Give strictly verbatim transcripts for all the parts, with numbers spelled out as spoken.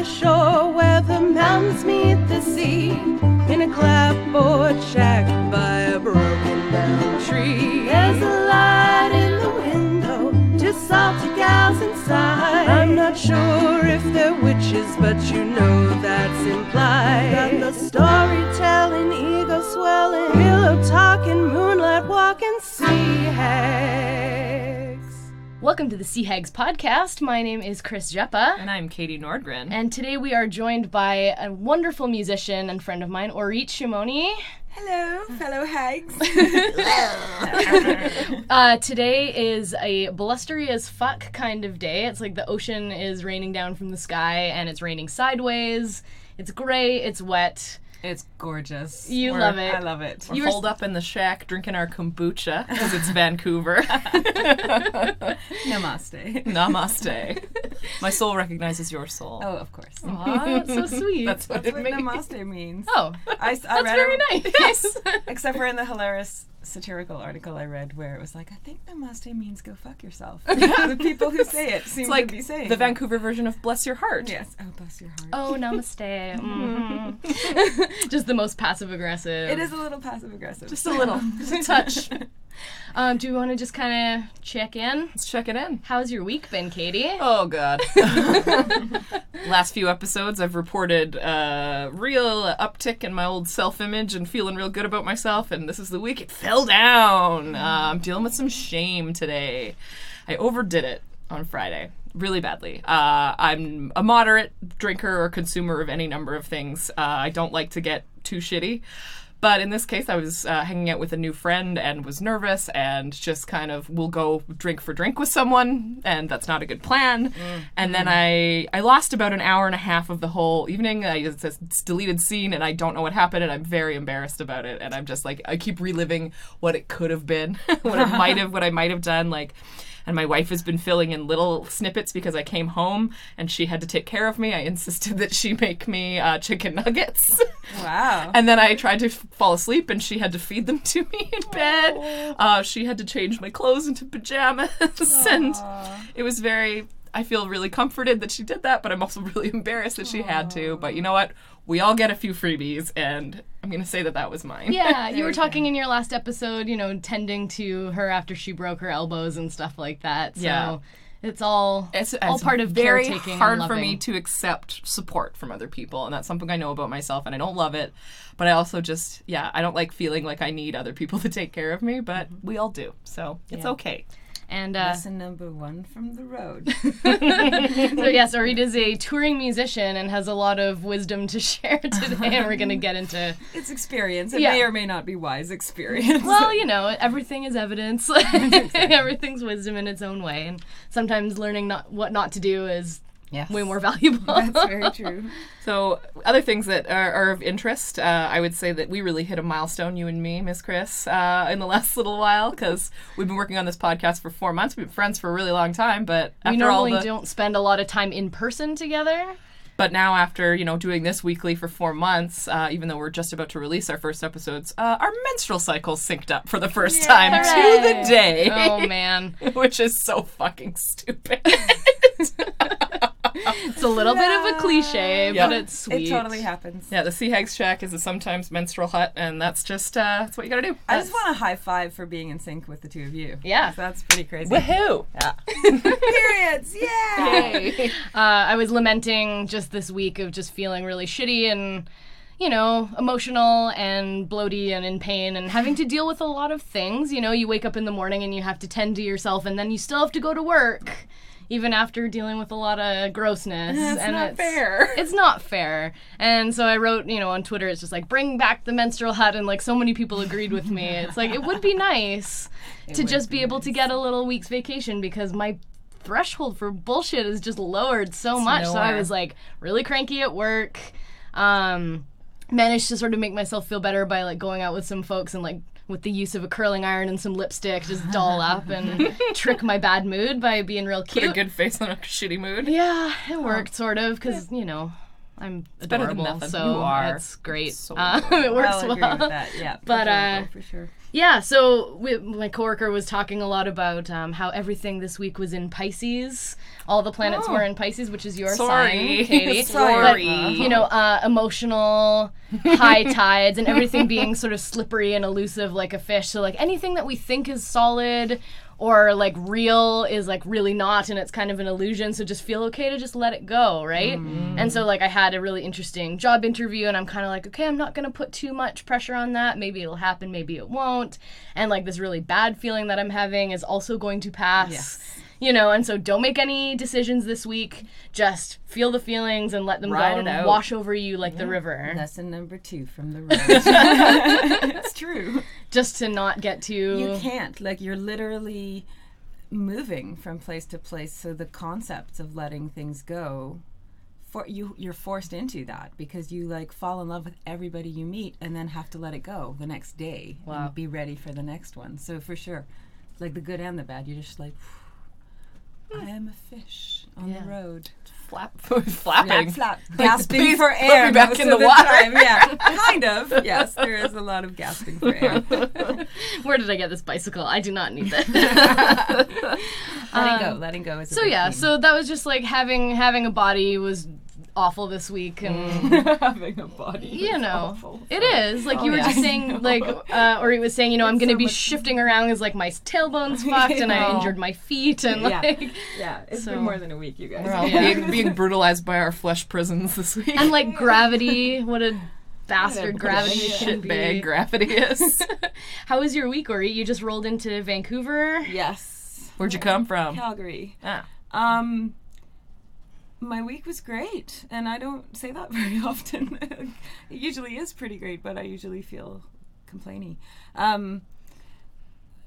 the shore where the mountains meet the sea, in a clapboard shack by a broken down tree. There's a light in the window, two salty gals inside. I'm not sure if they're witches, but you know that's implied. Got the storytelling, ego swelling, pillow talking, moonlight walking, sea hags. Welcome to the Sea Hags podcast. My name is Chris Jeppa. And I'm Katie Nordgren. And today we are joined by a wonderful musician and friend of mine, Orit Shimoni. Hello, fellow hags. uh, today is a blustery as fuck kind of day. It's like the ocean is raining down from the sky and it's raining sideways. It's gray, it's wet. It's gorgeous. You We're, love it. I love it. We're you holed s- up in the shack drinking our kombucha because it's Vancouver. Namaste. Namaste. My soul recognizes your soul. Oh, of course. Aw, that's so sweet. That's what, that's it what it namaste means. Oh, I, I that's read very a, nice. Yes. Except for in the hilarious satirical article I read where it was like, I think namaste means go fuck yourself. The people who say it seem like to be saying the Vancouver version of bless your heart. Yes. Oh, bless your heart. Oh, namaste. Mm-hmm. Just the most passive aggressive. It is a little passive aggressive. Just a little. Just a touch. Um, do we want to just kind of check in? Let's check it in. How's your week been, Katie? Oh, God. Last few episodes, I've reported a uh, real uptick in my old self-image and feeling real good about myself, and this is the week it fell down. Uh, I'm dealing with some shame today. I overdid it on Friday. Really badly. Uh, I'm a moderate drinker or consumer of any number of things. Uh, I don't like to get too shitty. But in this case, I was uh, hanging out with a new friend and was nervous and just kind of will go drink for drink with someone, and that's not a good plan. Mm. And then I, I lost about an hour and a half of the whole evening. I, it's a deleted scene, and I don't know what happened, and I'm very embarrassed about it. And I'm just like, I keep reliving what it could have been, what it might have, what I might have done, like. And my wife has been filling in little snippets because I came home and she had to take care of me. I insisted that she make me uh, chicken nuggets. Wow. And then I tried to f- fall asleep and she had to feed them to me in bed. Oh. Uh, she had to change my clothes into pajamas. Aww. And it was very, I feel really comforted that she did that, but I'm also really embarrassed that she Aww. Had to. But you know what? We all get a few freebies, and I'm going to say that that was mine. Yeah, you were talking in your last episode, you know, tending to her after she broke her elbows and stuff like that. So yeah. it's all it's, all it's part of caretaking and loving. It's very hard for me to accept support from other people, and that's something I know about myself, and I don't love it. But I also just, yeah, I don't like feeling like I need other people to take care of me, but mm-hmm. we all do, so yeah. it's okay. And, uh, lesson number one from the road. So yes, Orit is a touring musician and has a lot of wisdom to share today, and we're going to get into... It's experience. It yeah. may or may not be wise experience. Well, you know, everything is evidence. Everything's wisdom in its own way, and sometimes learning not what not to do is... Yes. Way more valuable. That's very true. So other things that are, are of interest, uh, I would say that we really hit a milestone, you and me, Miss Chris, uh, in the last little while, because we've been working on this podcast for four months. We've been friends for a really long time, but after all, we normally all the- don't spend a lot of time in person together. But now after, you know, doing this weekly for four months, uh, even though we're just about to release our first episodes, uh, our menstrual cycle synced up for the first Yay. Time to the day. Oh, man. Which is so fucking stupid. It's a little yeah. bit of a cliche, yeah. but it's sweet. It totally happens. Yeah, the Sea Hags Shack is a sometimes menstrual hut, and that's just uh, that's what you gotta do. I that's... just want a high five for being in sync with the two of you. Yeah, that's pretty crazy. Woohoo! Yeah. Periods, yay! uh, I was lamenting just this week of just feeling really shitty and, you know, emotional and bloaty and in pain and having to deal with a lot of things. You know, you wake up in the morning and you have to tend to yourself, and then you still have to go to work. Even after dealing with a lot of grossness. It's and not it's, fair. It's not fair. And so I wrote, you know, on Twitter, it's just like, bring back the menstrual hut, and like so many people agreed with me. It's like, it would be nice it to just be, be able nice. To get a little week's vacation because my threshold for bullshit is just lowered so it's much. Nowhere. So I was like really cranky at work. Um, managed to sort of make myself feel better by like going out with some folks and like with the use of a curling iron and some lipstick, just doll up and trick my bad mood by being real cute. Put a good face on a shitty mood. Yeah, it worked, oh. sort of, because, yeah. you know, I'm it's adorable. Better than nothing. So you are. That's great. It's so uh, it works I'll well. Agree with that. Yeah, but uh, for sure. Yeah, so we, my coworker was talking a lot about um, how everything this week was in Pisces. All the planets oh. were in Pisces, which is your Sorry. sign, Katie. Sorry. But, you know, uh, emotional, high tides, and everything being sort of slippery and elusive like a fish. So, like, anything that we think is solid or, like, real is, like, really not, and it's kind of an illusion, so just feel okay to just let it go, right? Mm. And so, like, I had a really interesting job interview, and I'm kind of like, okay, I'm not going to put too much pressure on that. Maybe it'll happen, maybe it won't. And, like, this really bad feeling that I'm having is also going to pass. Yes. You know, and so don't make any decisions this week. Just feel the feelings and let them Ride go and out. wash over you like yeah. the river. Lesson number two from the road. It's true. Just to not get too... You can't. Like, you're literally moving from place to place, so the concepts of letting things go... For you, you're forced into that because you like fall in love with everybody you meet and then have to let it go the next day wow. and be ready for the next one. So for sure, like the good and the bad, you're just like, I am a fish on yeah. the road. Flap, flapping, flap, flap. Gasping like, for air. Back most in of the water. Time. Yeah, kind of. Yes, there is a lot of gasping for air. Where did I get this bicycle? I do not need that. Letting um, go, letting go is. A so big yeah, thing. So that was just like having having a body was awful this week, and having a body, you know, awful. It is like oh, you were yeah. just saying, like, uh, or he was saying, you know, it's I'm going to so be shifting around because like my tailbone's fucked and I injured my feet and yeah. like, yeah, it's so been more than a week, you guys. We're all yeah. being, being brutalized by our flesh prisons this week, and like gravity. What a bastard gravity shit bag gravity is. How was your week, Orit? You just rolled into Vancouver. Yes. Where'd you come from? Calgary. Ah. Um. My week was great, and I don't say that very often. It usually is pretty great, but I usually feel complainy. Um,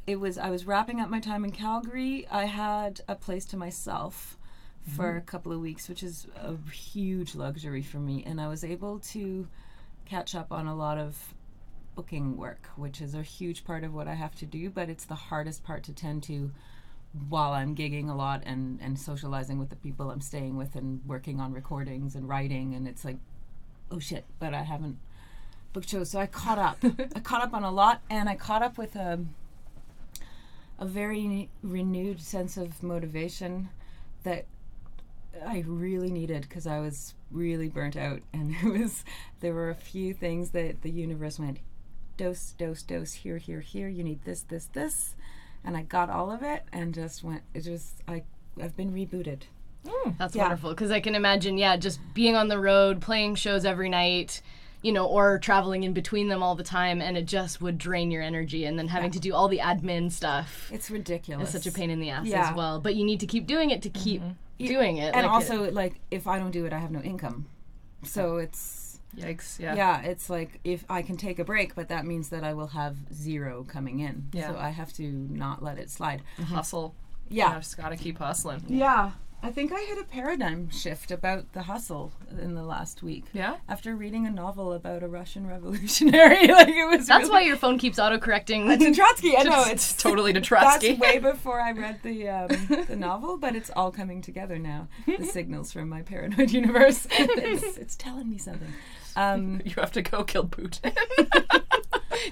it was, I was wrapping up my time in Calgary. I had a place to myself mm-hmm. for a couple of weeks, which is a huge luxury for me, and I was able to catch up on a lot of booking work, which is a huge part of what I have to do, but it's the hardest part to tend to while I'm gigging a lot and, and socializing with the people I'm staying with and working on recordings and writing, and it's like, oh shit, but I haven't booked shows. So I caught up. I caught up on a lot, and I caught up with a, a very renewed sense of motivation that I really needed because I was really burnt out, and it was there were a few things that the universe went, dose, dose, dose, here, here, here, you need this, this, this. And I got all of it and just went, it just, I, I've been rebooted. Mm, that's yeah. wonderful, because I can imagine, yeah, just being on the road, playing shows every night, you know, or traveling in between them all the time, and it just would drain your energy, and then having yeah. to do all the admin stuff. It's ridiculous. It's such a pain in the ass yeah. as well. But you need to keep doing it to keep mm-hmm. doing it. And like also, it, like, if I don't do it, I have no income. So it's... Yikes, yeah. Yeah, it's like if I can take a break, but that means that I will have zero coming in. Yeah. So I have to not let it slide. Mm-hmm. Hustle. Yeah. yeah. I just got to keep hustling. Yeah. I think I had a paradigm shift about the hustle in the last week. Yeah? After reading a novel about a Russian revolutionary. Like it was That's really why your phone keeps autocorrecting. Uh, to Trotsky. I know. It's totally to Trotsky. That's way before I read the um, the novel, but it's all coming together now. The signals from my paranoid universe. It's, it's telling me something. Um, you have to go kill Putin.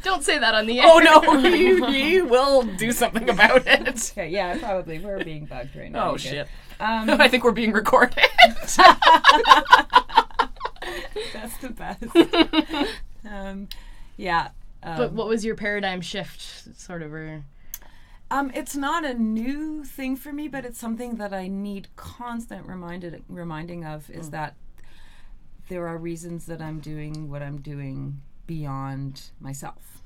Don't say that on the air. Oh, no. He, he will do something about it. Okay, yeah, probably. We're being bugged right now. Oh, shit. Um, I think we're being recorded. That's the best. um, yeah. Um, but what was your paradigm shift, sort of? Or? Um, it's not a new thing for me, but it's something that I need constant reminded, reminding of, is mm. that there are reasons that I'm doing what I'm doing beyond myself.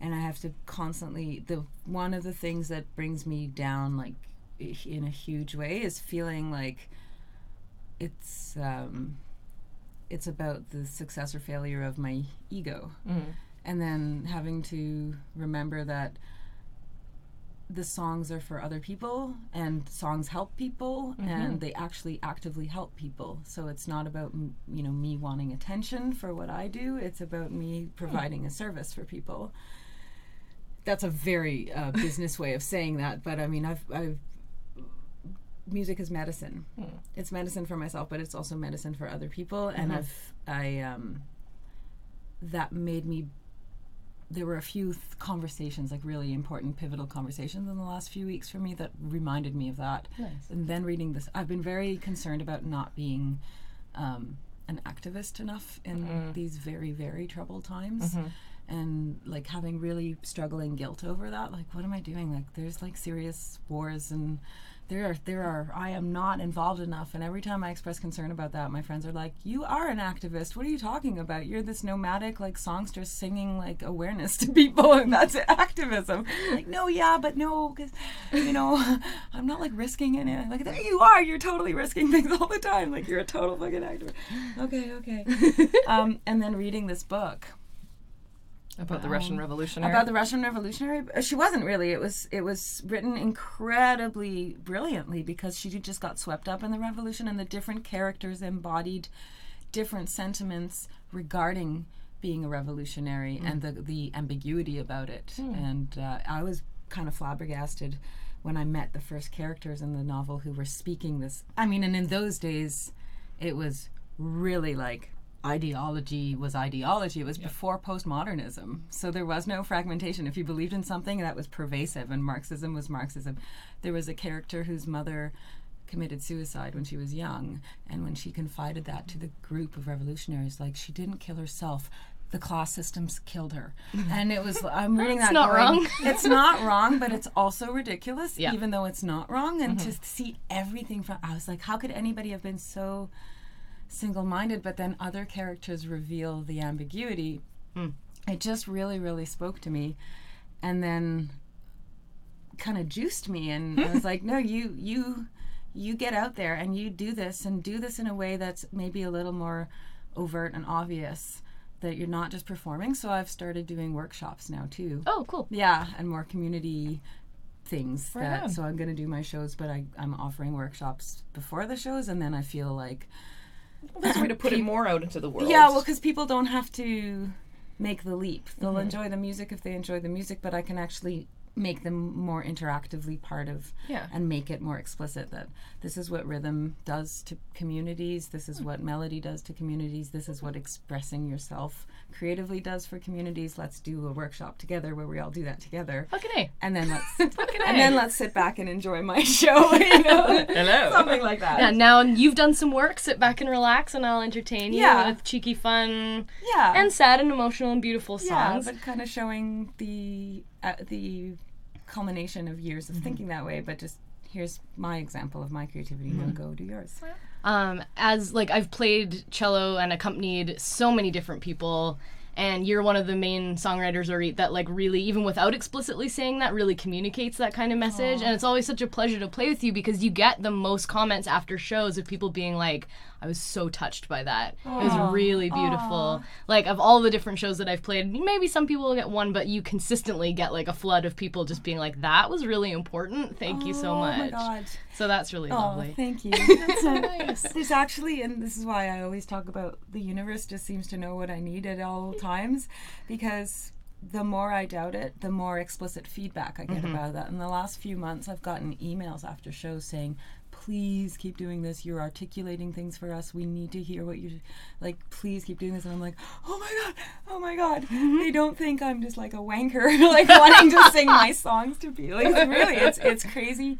And I have to constantly, the one of the things that brings me down, like, in a huge way is feeling like it's um, it's about the success or failure of my ego. Mm-hmm. And then having to remember that the songs are for other people and songs help people mm-hmm. and they actually actively help people. So it's not about, m- you know, me wanting attention for what I do. It's about me providing mm-hmm. a service for people. That's a very uh, business way of saying that. But I mean, I've, I've music is medicine. Mm. It's medicine for myself, but it's also medicine for other people. Mm-hmm. And I've, I, um, that made me, there were a few th- conversations, like really important, pivotal conversations in the last few weeks for me that reminded me of that. Nice. And then reading this, I've been very concerned about not being um, an activist enough in mm-hmm. these very, very troubled times. Mm-hmm. And like having really struggling guilt over that, like what am I doing? Like there's like serious wars, and there are there are I am not involved enough. And every time I express concern about that, my friends are like, "You are an activist. What are you talking about? You're this nomadic like songstress singing like awareness to people, and that's activism." Like no, yeah, but no, because you know I'm not like risking it. Like there you are. You're totally risking things all the time. Like you're a total fucking activist. Okay, okay. um, and then reading this book. About the um, Russian revolutionary? About the Russian revolutionary. She wasn't really. It was it was written incredibly brilliantly because she just got swept up in the revolution, and the different characters embodied different sentiments regarding being a revolutionary mm. and the, the ambiguity about it. Mm. And uh, I was kind of flabbergasted when I met the first characters in the novel who were speaking this. I mean, and in those days, it was really like, ideology was ideology. It was yep. before postmodernism. So there was no fragmentation. If you believed in something, that was pervasive, and Marxism was Marxism. There was a character whose mother committed suicide when she was young, and when she confided that to the group of revolutionaries, like, she didn't kill herself. The class systems killed her. And it was, I'm reading that. It's not going, wrong. It's not wrong, but it's also ridiculous, yeah. even though it's not wrong. And mm-hmm. to see everything from, I was like, how could anybody have been so single-minded? But then other characters reveal the ambiguity. Mm. It just really, really spoke to me, and then kind of juiced me. And I was like, no, you, you, you get out there and you do this, and do this in a way that's maybe a little more overt and obvious, that you're not just performing. So I've started doing workshops now too. Oh, cool. Yeah, and more community things. Right that, so I'm going to do my shows, but I, I'm offering workshops before the shows, and then I feel like that's a way to put it more out into the world. Yeah, well, because people don't have to make the leap. They'll mm-hmm. enjoy the music if they enjoy the music, but I can actually make them more interactively part of yeah. and make it more explicit that this is what rhythm does to communities, this is mm-hmm. what melody does to communities, this is what expressing yourself creatively does for communities. Let's do a workshop together where we all do that together. Okay. And then let's okay. and then let's sit back and enjoy my show, you know. Hello. Something like that. Yeah, now you've done some work, sit back and relax, and I'll entertain you yeah. with cheeky fun yeah. and sad and emotional and beautiful songs. Yeah, but kind of showing the uh, the culmination of years of mm-hmm. thinking that way, but just here's my example of my creativity. Mm-hmm. Now go do yours. Um, as like I've played cello and accompanied so many different people, and you're one of the main songwriters, Orit, that like really, even without explicitly saying that, really communicates that kind of message. Aww. And it's always such a pleasure to play with you, because you get the most comments after shows of people being like, I was so touched by that. Aww. It was really beautiful. Aww. Like, of all the different shows that I've played, maybe some people will get one, but you consistently get like a flood of people just being like, that was really important. Thank oh, you so much. Oh my God. So that's really oh, lovely. Thank you. That's so nice. There's actually, and this is why I always talk about the universe just seems to know what I need at all times, because the more I doubt it, the more explicit feedback I get mm-hmm. about that. In the last few months, I've gotten emails after shows saying, please keep doing this. You're articulating things for us. We need to hear what you, like, please keep doing this. And I'm like, oh my God, oh my God. Mm-hmm. They don't think I'm just like a wanker, like wanting to sing my songs to be like, really, it's it's crazy.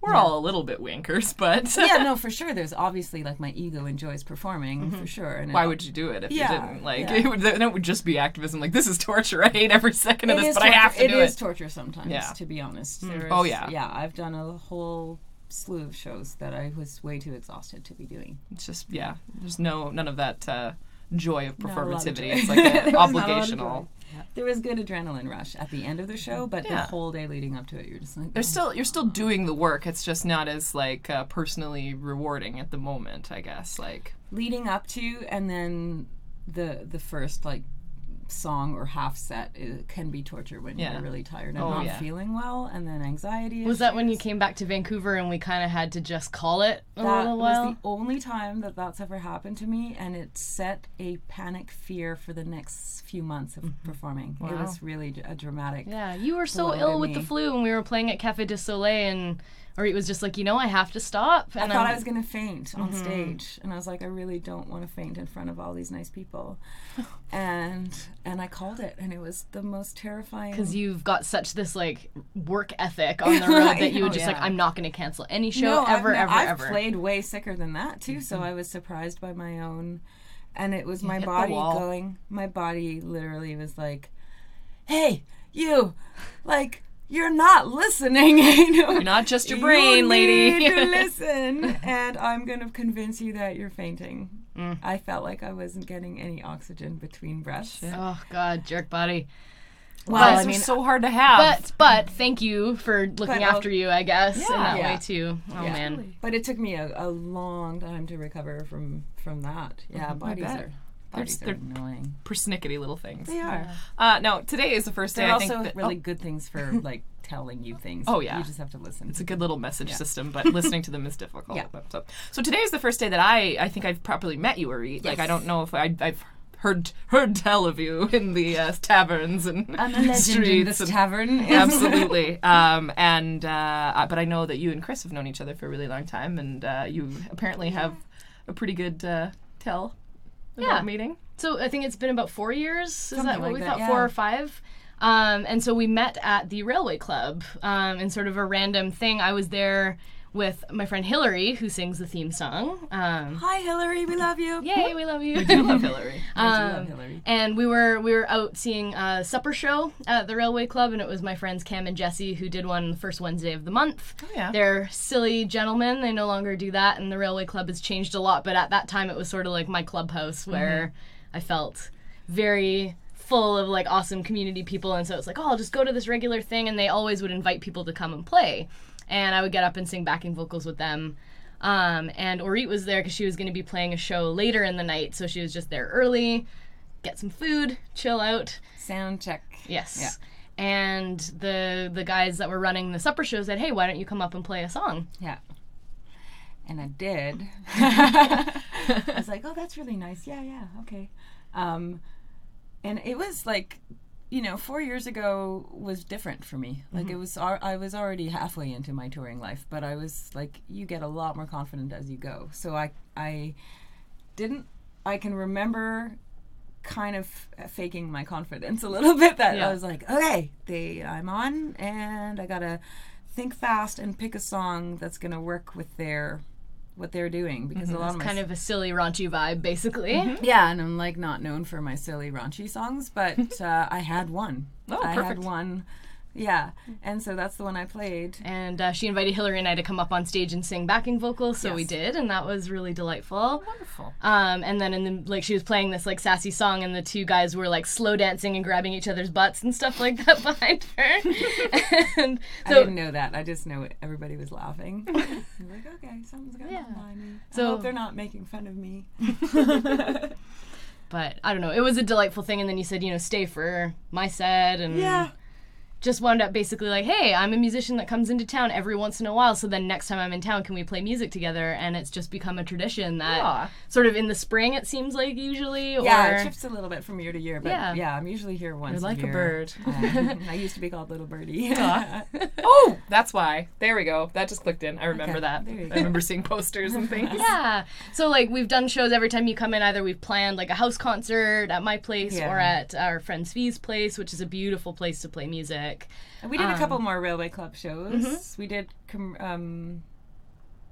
We're yeah. all a little bit wankers, but... yeah, no, for sure. There's obviously, like, my ego enjoys performing, mm-hmm. for sure. And why would you do it if yeah, you didn't? Like, yeah. it would, then it would just be activism. Like, this is torture. I hate every second of it this, but tor- I have to it do it. It is torture sometimes, yeah. to be honest. Mm. There is, oh, yeah. Yeah, I've done a whole slew of shows that I was way too exhausted to be doing. It's just, yeah, there's no none of that uh, joy of performativity. Of it's like an obligational... Yeah. There was good adrenaline rush at the end of the show, but yeah. the whole day leading up to it, you're just like... There's still, you're still doing the work. It's just not as, like, uh, personally rewarding at the moment, I guess. Like leading up to, and then the the first, like, song or half set is, can be torture when yeah. you're really tired and oh, not yeah. feeling well, and then anxiety. Was issues. That when you came back to Vancouver and we kind of had to just call it a that little while? That was the only time that that's ever happened to me, and it set a panic fear for the next few months of mm-hmm. performing. Wow. It was really a dramatic. Yeah, you were so ill with me. The flu when we were playing at Cafe de Soleil, and Orit was just like, you know, I have to stop. And I thought I'm... I was going to faint on mm-hmm. stage, and I was like, I really don't want to faint in front of all these nice people. And and I called it, and it was the most terrifying. Because you've got such this like work ethic on the road that you would just yeah. like, I'm not going to cancel any show no, ever, I've, ever, I've ever. I've played way sicker than that too, mm-hmm. so I was surprised by my own, and it was you my body going. My body literally was like, hey, you, like. You're not listening. You know? You're not just your brain, you lady. You need to listen, and I'm going to convince you that you're fainting. Mm. I felt like I wasn't getting any oxygen between breaths. Shit. Oh, God, jerk body. Well, well I mean, so hard to have. But, but thank you for looking but, after well, you, I guess, yeah, in that yeah. way, too. Oh, yeah. man. But it took me a, a long time to recover from, from that. Yeah, mm-hmm. bodies are... They're, just, they're annoying, persnickety little things. They are. Uh, no, today is the first they're day. I think also that, really oh. good things for like telling you things. Oh yeah, you just have to listen. It's to a them. Good little message yeah. system, but listening to them is difficult. Yeah. So, so today is the first day that I, I think I've properly met you, Orit. Yes. Like I don't know if I, I've heard heard tell of you in the uh, taverns and I'm a legend in this tavern. Absolutely. Um, and uh, but I know that you and Chris have known each other for a really long time, and uh, you apparently have a pretty good uh, tell. Yeah, meeting. So I think it's been about four years. Is Something that what like we that, thought? Yeah. Four or five. Um, and so we met at the Railway Club um, in sort of a random thing. I was there with my friend Hillary, who sings the theme song. Um, Hi, Hillary. We love you. Yay, we love you. We do love Hillary. um, I do love Hillary. And we were we were out seeing a supper show at the Railway Club, and it was my friends Cam and Jesse who did one the first Wednesday of the month. Oh, yeah. They're silly gentlemen. They no longer do that, and the Railway Club has changed a lot. But at that time, it was sort of like my clubhouse where mm-hmm. I felt very... full of like awesome community people, and so it's like, oh, I'll just go to this regular thing, and they always would invite people to come and play, and I would get up and sing backing vocals with them. Um, and Orit was there because she was going to be playing a show later in the night, so she was just there early, get some food, chill out, sound check. Yes. Yeah. And the the guys that were running the supper show said, hey, why don't you come up and play a song? Yeah. And I did. I was like, oh, that's really nice. Yeah, yeah, okay. Um, And it was like, you know, four years ago was different for me. Like mm-hmm. it was, ar- I was already halfway into my touring life, but I was like, you get a lot more confident as you go. So I, I didn't, I can remember kind of faking my confidence a little bit that yeah. I was like, okay, they, I'm on and I gotta think fast and pick a song that's gonna work with their... what they're doing, because mm-hmm. a lot it's of my kind of a silly raunchy vibe basically mm-hmm. yeah, and I'm like not known for my silly raunchy songs, but uh, I had one oh, I perfect. had one yeah and so that's the one I played, and uh, she invited Hillary and I to come up on stage and sing backing vocals, so yes. we did, and that was really delightful. Wonderful. Um, and then in the, like she was playing this like sassy song, and the two guys were like slow dancing and grabbing each other's butts and stuff like that behind her. And so, I didn't know that, I just know it. Everybody was laughing. I was like, okay, someone's gonna yeah. laugh me. So, I hope they're not making fun of me. But I don't know, it was a delightful thing, and then you said, you know, stay for my set, and yeah just wound up basically like, hey, I'm a musician that comes into town every once in a while, so then next time I'm in town, can we play music together? And it's just become a tradition that yeah. sort of in the spring, it seems like, usually. Or yeah, it shifts a little bit from year to year, but yeah, yeah I'm usually here once You're like a, year. a bird. Um, I used to be called Little Birdie. Oh, that's why. There we go. That just clicked in. I remember okay, that. I remember seeing posters and things. Yeah. So, like, we've done shows every time you come in. Either we've planned, like, a house concert at my place yeah. or at our friend Svee's place, which is a beautiful place to play music. We did um, a couple more Railway Club shows. Mm-hmm. We did um,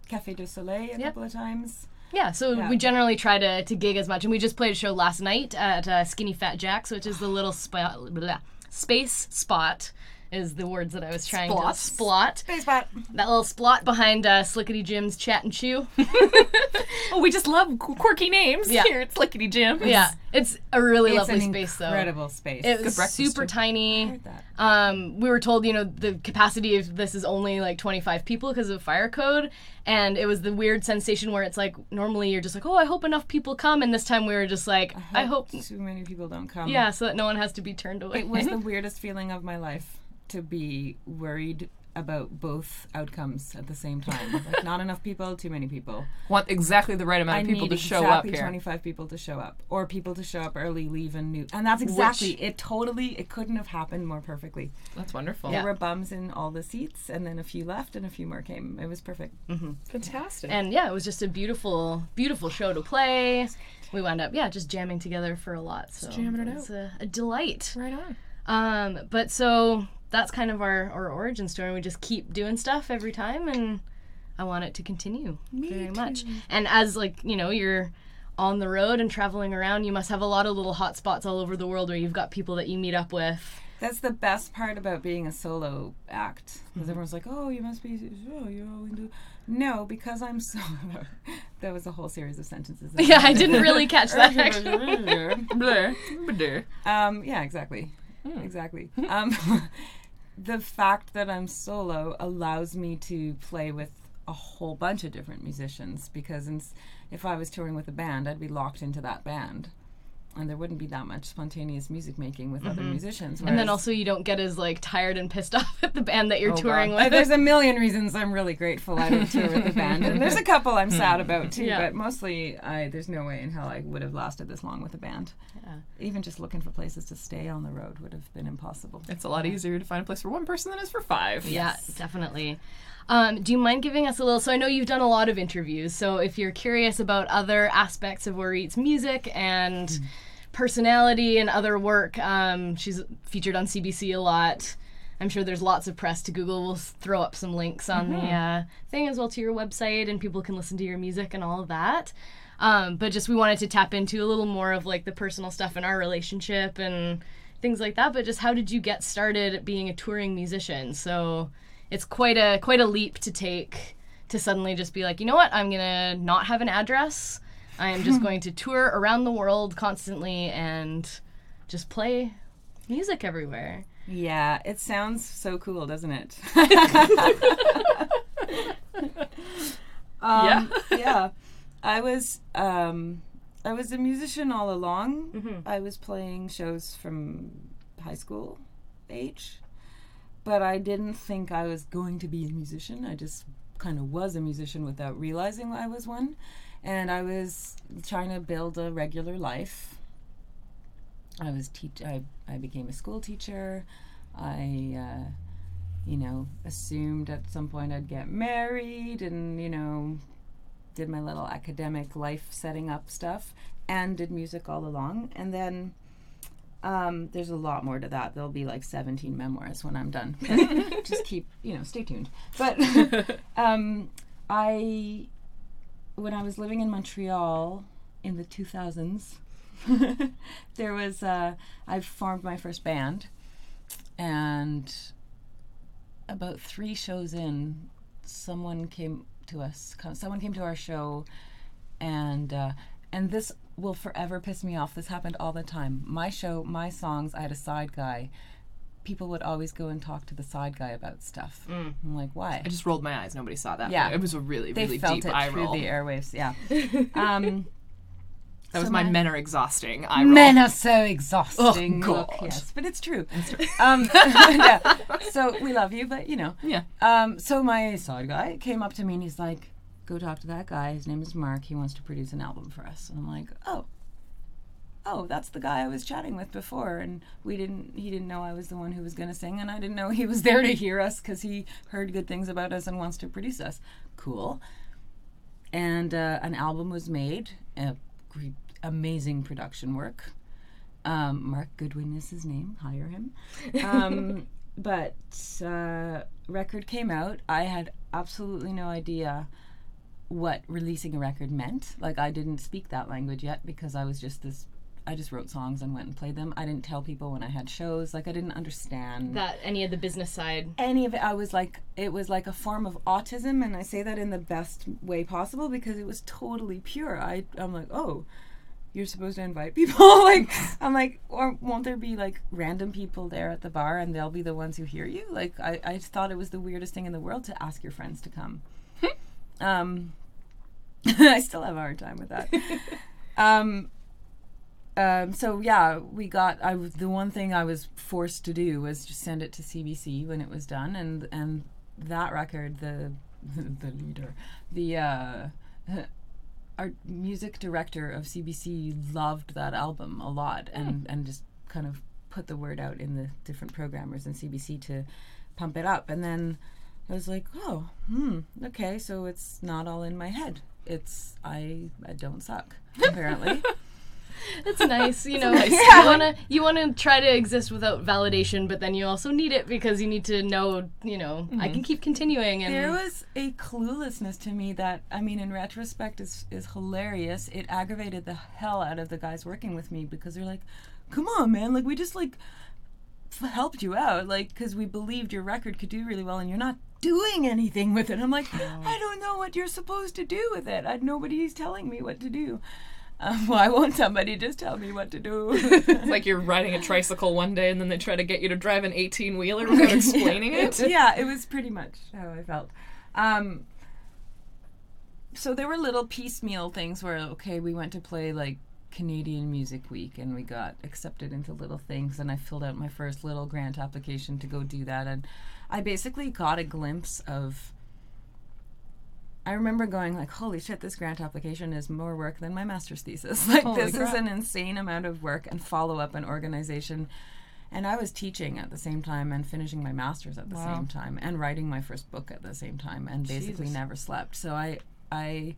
Cafe de Soleil a yep. couple of times. Yeah, so yeah. we generally try to, to gig as much. And we just played a show last night at uh, Skinny Fat Jack's, which is the little spa- blah, space spot is the words that I was trying Splot. to... Splot. Spacebat. That little splot behind uh, Slickety Jim's Chat and Chew. Oh, we just love quirky names yeah. here at Slickety Jim's. Yeah. It's a really it's lovely space, though. It's an incredible space. It was super too. tiny. I heard that. Um, we were told, you know, the capacity of this is only like twenty-five people because of fire code. And it was the weird sensation where it's like, normally you're just like, oh, I hope enough people come. And this time we were just like, I hope, I hope too many people don't come. Yeah, so that no one has to be turned away. It was the weirdest feeling of my life to be worried about both outcomes at the same time. Like, not enough people, too many people. Want exactly the right amount I of people to show exactly up here. I need twenty-five people to show up. Or people to show up early, leave, and new. And that's exactly, Which, it totally, it couldn't have happened more perfectly. That's wonderful. Yeah. There were bums in all the seats, and then a few left, and a few more came. It was perfect. Mm-hmm. Fantastic. And yeah, it was just a beautiful, beautiful show to play. We wound up, yeah, just jamming together for a lot. So just jamming it out. It was a, a delight. Right on. Um, but so... That's kind of our, our origin story. We just keep doing stuff every time, and I want it to continue Me very too. much. And as, like, you know, you're on the road and traveling around, you must have a lot of little hot spots all over the world where you've got people that you meet up with. That's the best part about being a solo act. Because mm-hmm. everyone's like, oh, you must be, oh, you're all into... No, because I'm solo. That was a whole series of sentences. Yeah, I didn't really catch that, actually. um, yeah, exactly. Mm. Exactly. Um, the fact that I'm solo allows me to play with a whole bunch of different musicians, because ins- if I was touring with a band, I'd be locked into that band. And there wouldn't be that much spontaneous music making with mm-hmm. other musicians. And then also you don't get as like tired and pissed off at the band that you're oh touring God. with. There's a million reasons I'm really grateful I don't tour with the band. And there's a couple I'm sad about too, yeah. but mostly I there's no way in hell I would have lasted this long with a band. Yeah. Even just looking for places to stay on the road would have been impossible. It's a lot easier to find a place for one person than it is for five. Yes. Yeah, definitely. Um, do you mind giving us a little, so I know you've done a lot of interviews, so if you're curious about other aspects of Orit's music and mm. personality and other work, um, she's featured on C B C a lot. I'm sure there's lots of press to Google. We'll throw up some links on mm-hmm. the uh, thing as well to your website, and people can listen to your music and all of that. Um, but just we wanted to tap into a little more of like the personal stuff in our relationship and things like that, but just how did you get started at being a touring musician? So... It's quite a quite a leap to take to suddenly just be like, you know what, I'm gonna not have an address. I am just going to tour around the world constantly and just play music everywhere. Yeah, it sounds so cool, doesn't it? um, yeah, yeah. I was um, I was a musician all along. Mm-hmm. I was playing shows from high school age. But I didn't think I was going to be a musician. I just kind of was a musician without realizing I was one. And I was trying to build a regular life. I was teach. I, I became a school teacher. I, uh, you know, assumed at some point I'd get married and, you know, did my little academic life setting up stuff and did music all along. And then... Um, there's a lot more to that. There'll be like seventeen memoirs when I'm done. Just keep, you know, stay tuned. But um, I, when I was living in Montreal in the two thousands, there was, uh, I formed my first band, and about three shows in, someone came to us, someone came to our show, and uh, and this will forever piss me off. This happened all the time. My show, my songs, I had a side guy. People would always go and talk to the side guy about stuff. Mm. I'm like, why? I just rolled my eyes. Nobody saw that. Yeah. It was a really, they really deep eye roll. They felt it through the airwaves, yeah. um, that so was my, my men are exhausting eye roll. Men are so exhausting. Oh, God. Look, yes, but it's true. It's true. um, yeah. So we love you, but you know. Yeah. Um, so my side guy came up to me and he's like, go talk to that guy. His name is Mark. He wants to produce an album for us. And I'm like, oh, oh, that's the guy I was chatting with before. And we didn't, he didn't know I was the one who was going to sing. And I didn't know he was there to hear us because he heard good things about us and wants to produce us. Cool. And uh, an album was made. Uh, great, amazing production work. Um, Mark Goodwin is his name. Hire him. Um, but uh, record came out. I had absolutely no idea what releasing a record meant. Like, I didn't speak that language yet because I was just this I just wrote songs and went and played them. I didn't tell people when I had shows. Like, I didn't understand that any of the business side. Any of it. I was like, it was like a form of autism, and I say that in the best way possible because it was totally pure. I, I'm like, oh, you're supposed to invite people. Like, I'm like, or won't there be like random people there at the bar and they'll be the ones who hear you? Like, I, I thought it was the weirdest thing in the world to ask your friends to come. um, I still have a hard time with that. um, um, so yeah, we got, I was, the one thing I was forced to do was just send it to C B C when it was done. And, and that record, the, the leader, the, uh, our music director of C B C loved that album a lot, and, mm. and just kind of put the word out in the different programmers in C B C to pump it up. And then I was like, oh, hmm, okay, so it's not all in my head. It's, I, I don't suck, apparently. That's nice, you know. Nice. Yeah. You wanna you wanna try to exist without validation, but then you also need it because you need to know, you know, mm-hmm. I can keep continuing. And there was a cluelessness to me that, I mean, in retrospect, is is hilarious. It aggravated the hell out of the guys working with me because they're like, "Come on, man! Like, we just like f- helped you out, like, because we believed your record could do really well, and you're not doing anything with it." I'm like, no. I don't know what you're supposed to do with it. I, nobody's telling me what to do. Um, why won't somebody just tell me what to do? It's like you're riding a tricycle one day and then they try to get you to drive an eighteen-wheeler without explaining yeah, it. Yeah, it was pretty much how I felt. Um, so there were little piecemeal things where, okay, we went to play, like, Canadian Music Week and we got accepted into little things, and I filled out my first little grant application to go do that, and I basically got a glimpse of... I remember going like, holy shit, this grant application is more work than my master's thesis. Like, holy this crap. Is an insane amount of work and follow-up and organization. And I was teaching at the same time and finishing my master's at the wow. same time and writing my first book at the same time and basically Jesus. Never slept. So I I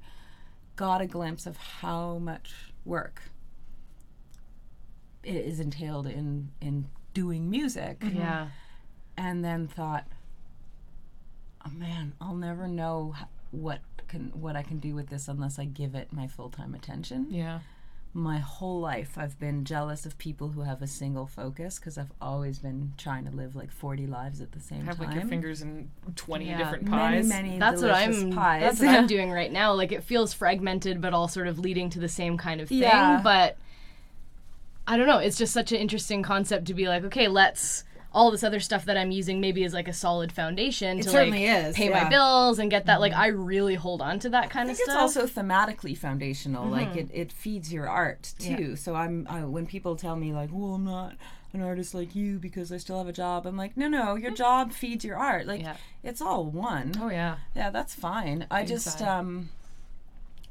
got a glimpse of how much work it is entailed in, in doing music. Yeah. And then thought, oh, man, I'll never know... How what can what I can do with this unless I give it my full-time attention. Yeah. My whole life I've been jealous of people who have a single focus because I've always been trying to live like forty lives at the same have, time. Have like your fingers in twenty yeah. different pies. Many, many that's delicious what I'm, pies. That's what I'm doing right now. Like, it feels fragmented but all sort of leading to the same kind of thing. Yeah. But I don't know. It's just such an interesting concept to be like, okay, let's... all this other stuff that I'm using maybe is like a solid foundation it to like is, pay yeah. my bills and get that. Mm-hmm. Like, I really hold on to that kind of stuff. I think it's also thematically foundational. Mm-hmm. Like, it, it feeds your art too. Yeah. So I'm I, when people tell me like, well, I'm not an artist like you because I still have a job. I'm like, no, no, your job feeds your art. Like, yeah. it's all one. Oh yeah. Yeah, that's fine. I Inside. just, um,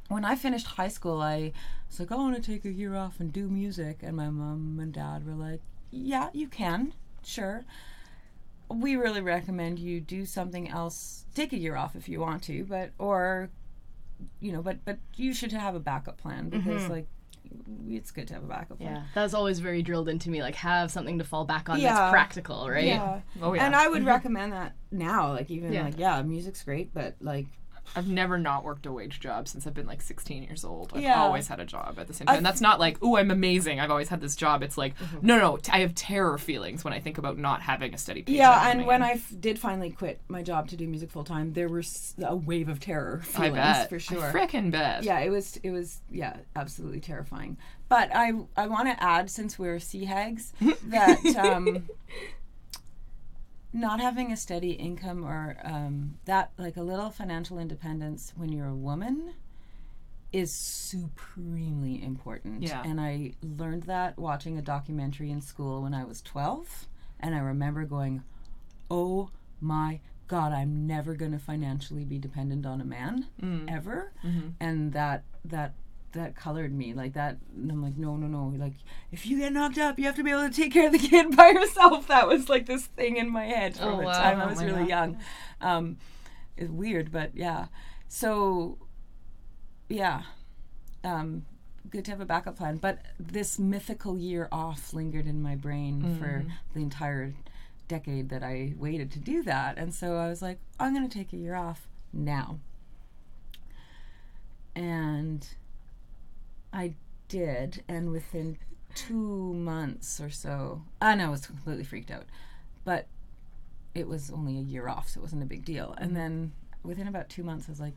when I finished high school, I was like, I want to take a year off and do music. And my mom and dad were like, yeah, you can. Sure. We really recommend you do something else. Take a year off if you want to, but or you know, but but you should have a backup plan because mm-hmm. like it's good to have a backup plan. Yeah. That was always very drilled into me, like have something to fall back on yeah. that's practical, right? Yeah. Oh, yeah. And I would mm-hmm. recommend that now, like even yeah. like yeah, music's great, but like I've never not worked a wage job since I've been like sixteen years old. I've yeah. always had a job at the same time. I've and that's not like, ooh, I'm amazing. I've always had this job. It's like, mm-hmm. no, no, t- I have terror feelings when I think about not having a steady paycheck. Yeah, and when I f- did finally quit my job to do music full time, there were s- a wave of terror feelings I bet. For sure. I frickin' bet. Yeah, it was, it was, yeah, absolutely terrifying. But I, I want to add, since we're sea hags, that um, not having a steady income or um, that, like a little financial independence when you're a woman is supremely important. Yeah. And I learned that watching a documentary in school when I was twelve. And I remember going, oh my God, I'm never going to financially be dependent on a man mm. ever. Mm-hmm. And that, that, that colored me like that. And I'm like, no, no, no. Like, if you get knocked up, you have to be able to take care of the kid by yourself. That was like this thing in my head from oh, the wow. time I was oh, really God. young. Um, it's weird, but yeah. So, yeah. Um, good to have a backup plan. But this mythical year off lingered in my brain mm. for the entire decade that I waited to do that. And so I was like, I'm going to take a year off now. And I did, and within two months or so, and I was completely freaked out. But it was only a year off, so it wasn't a big deal. And then within about two months, I was like,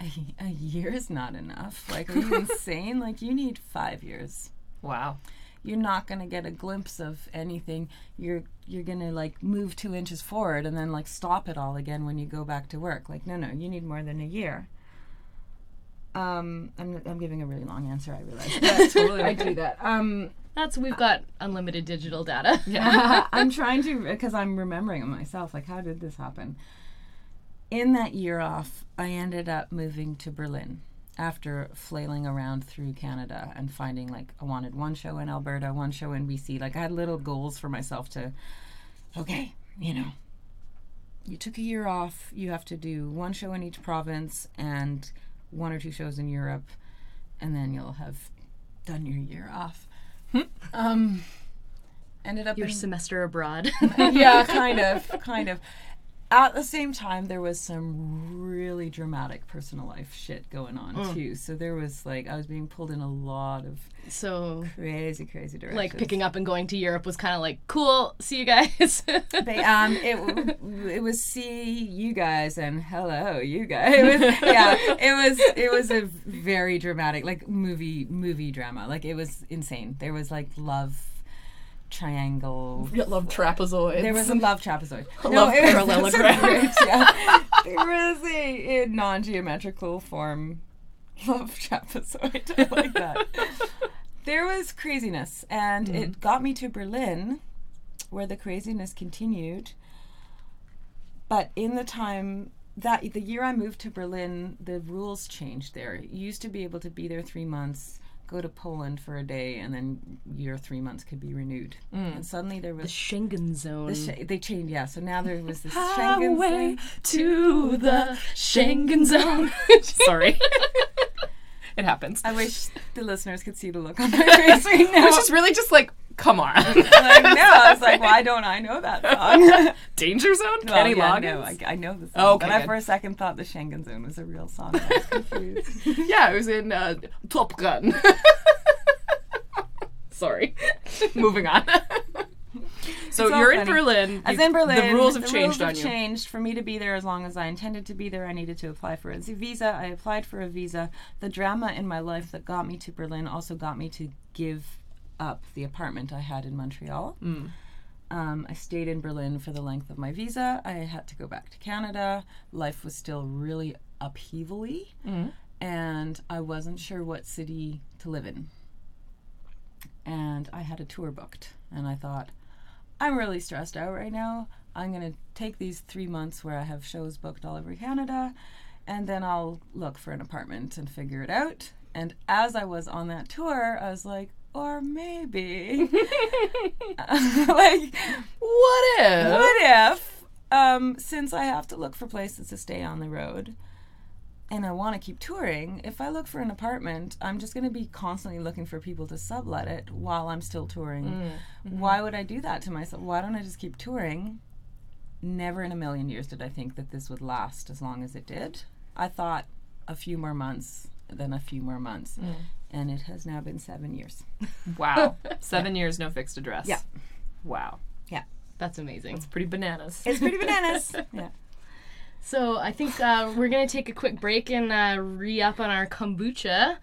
a, a year is not enough. Like, are you insane? Like, you need five years. Wow. You're not going to get a glimpse of anything. You're you're going to, like, move two inches forward and then, like, stop it all again when you go back to work. Like, no, no, you need more than a year. Um, I'm I'm giving a really long answer, I realize. Yeah, totally. I do that. Um, That's, we've got unlimited digital data. Yeah. I'm trying to, because I'm remembering it myself. Like, how did this happen? In that year off, I ended up moving to Berlin after flailing around through Canada and finding, like, I wanted one show in Alberta, one show in B C. Like, I had little goals for myself to, okay, you know, you took a year off, you have to do one show in each province and one or two shows in Europe, and then you'll have done your year off. um, ended up your in semester abroad. Yeah, kind of, kind of. At the same time, there was some really dramatic personal life shit going on mm. too. So there was, like, I was being pulled in a lot of so crazy, crazy directions. Like, picking up and going to Europe was kind of like, cool, see you guys. They, um, it it was see you guys and hello you guys. It was, yeah, it was it was a very dramatic, like, movie movie drama. Like, it was insane. There was, like, love. Triangle. Love trapezoid. There was a love trapezoid. No, love parallelogram. Yeah. There was a, a non-geometrical form love trapezoid. I like that. There was craziness, and mm. it got me to Berlin, where the craziness continued. But in the time that the year I moved to Berlin, the rules changed there. You used to be able to be there three months. Go to Poland for a day, and then your three months could be renewed. Mm. And suddenly there was the Schengen zone. The sh- they changed, yeah. So now there was this Schengen zone to the Schengen zone. Sorry, it happens. I wish the listeners could see the look on my face right now. Which is really just like, come on. Like, no, I was like, why don't I know that song? Danger Zone? Well, Kenny yeah, Loggins? No, I, I know the song. Oh, okay, but good. I for a second thought the Schengen Zone was a real song. I was confused. Yeah, it was in uh, Top Gun. Sorry. Moving on. So it's you're in Berlin. I was in Berlin. The rules have the changed rules have on you. changed. For me to be there as long as I intended to be there, I needed to apply for a visa. I applied for a visa. The drama in my life that got me to Berlin also got me to give up the apartment I had in Montreal. Mm. Um, I stayed in Berlin for the length of my visa. I had to go back to Canada. Life was still really upheavally, mm. and I wasn't sure what city to live in. And I had a tour booked, and I thought, I'm really stressed out right now. I'm going to take these three months where I have shows booked all over Canada, and then I'll look for an apartment and figure it out. And as I was on that tour, I was like, or maybe, uh, like, what if? What if, um, since I have to look for places to stay on the road and I want to keep touring, if I look for an apartment, I'm just going to be constantly looking for people to sublet it while I'm still touring. Mm-hmm. Why would I do that to myself? Why don't I just keep touring? Never in a million years did I think that this would last as long as it did. I thought a few more months, then a few more months. Mm. And it has now been seven years. Wow. Seven yeah. years, no fixed address. Yeah. Wow. Yeah. That's amazing. It's pretty bananas. It's pretty bananas. Yeah. So I think uh, we're going to take a quick break and uh, re-up on our kombucha.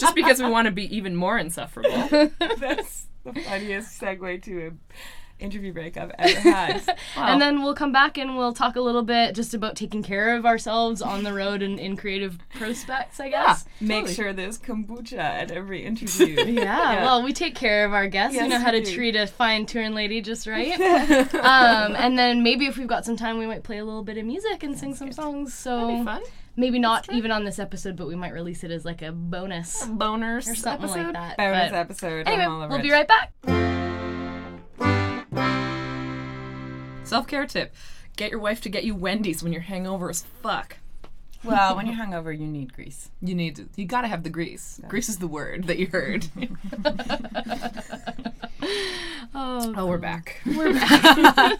Just because we want to be even more insufferable. That's the funniest segue to an interview break I've ever had. Wow. And then we'll come back and we'll talk a little bit just about taking care of ourselves on the road and in creative prospects, I guess. Yeah, make totally. sure there's kombucha at every interview. Yeah, yeah, well, we take care of our guests. Yes, we know how to do. treat a fine touring lady just right. um, and then maybe if we've got some time, we might play a little bit of music and That's sing some good. songs. So That'd be fun. Maybe not even on this episode, but we might release it as like a bonus. A bonus or something episode? like that. Bonus but episode. Anyway, I'm all over we'll it. be right back. Self-care tip. Get your wife to get you Wendy's when you're hungover as fuck. Well, when you're hungover, you need grease. You need to. You gotta have the grease. Yeah. Grease is the word that you heard. oh, oh, we're back. We're back.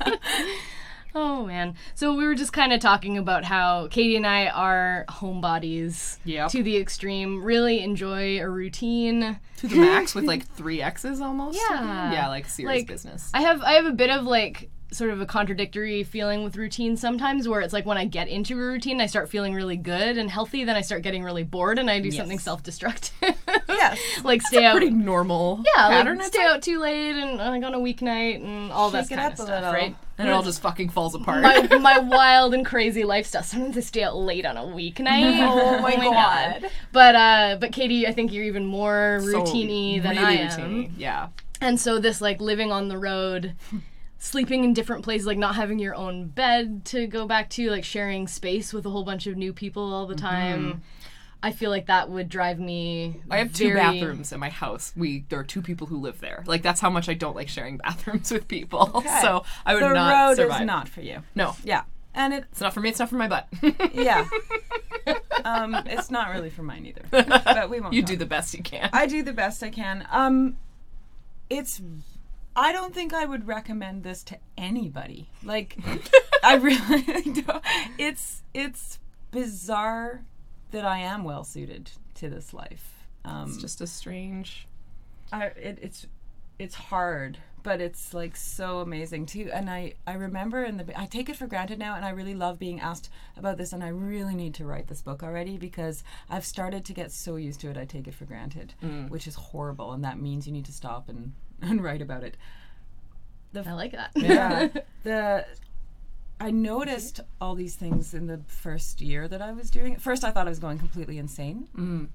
Oh, man. So we were just kind of talking about how Katie and I are homebodies yep. to the extreme, really enjoy a routine. To the max with, like, three X's almost? Yeah. Yeah, like, serious like, business. I have I have a bit of, like, sort of a contradictory feeling with routine sometimes where it's like when I get into a routine, I start feeling really good and healthy, then I start getting really bored and I do yes. something self-destructive. Yes. Like That's stay a out. Pretty normal yeah, pattern. Like stay like, out too late and like on a weeknight and all that kind of stuff, right? And it all just fucking falls apart. My, my wild and crazy lifestyle. Sometimes I stay out late on a weeknight. Oh my god. god. But, uh, but Katie, I think you're even more so routine-y than really I am. Routine-y. Yeah. And so this like living on the road... sleeping in different places, like not having your own bed to go back to, like sharing space with a whole bunch of new people all the time. Mm-hmm. I feel like that would drive me I have very... two bathrooms in my house. We There are two people who live there. Like, that's how much I don't like sharing bathrooms with people. Okay. So I would the not survive. The road is not for you. No. Yeah. And it, It's not for me. It's not for my butt. Yeah. um, it's not really for mine either. But we won't You talk. do the best you can. I do the best I can. Um, It's... I don't think I would recommend this to anybody. Like, I really don't. It's, it's bizarre that I am well-suited to this life. Um, it's just a strange... I, it, it's it's hard, but it's, like, so amazing, too. And I, I remember in the... I take it for granted now, and I really love being asked about this, and I really need to write this book already because I've started to get so used to it, I take it for granted, mm. which is horrible, and that means you need to stop and... and write about it. The f- I like that. Yeah. the I noticed all these things in the first year that I was doing it. First, I thought I was going completely insane. Mm.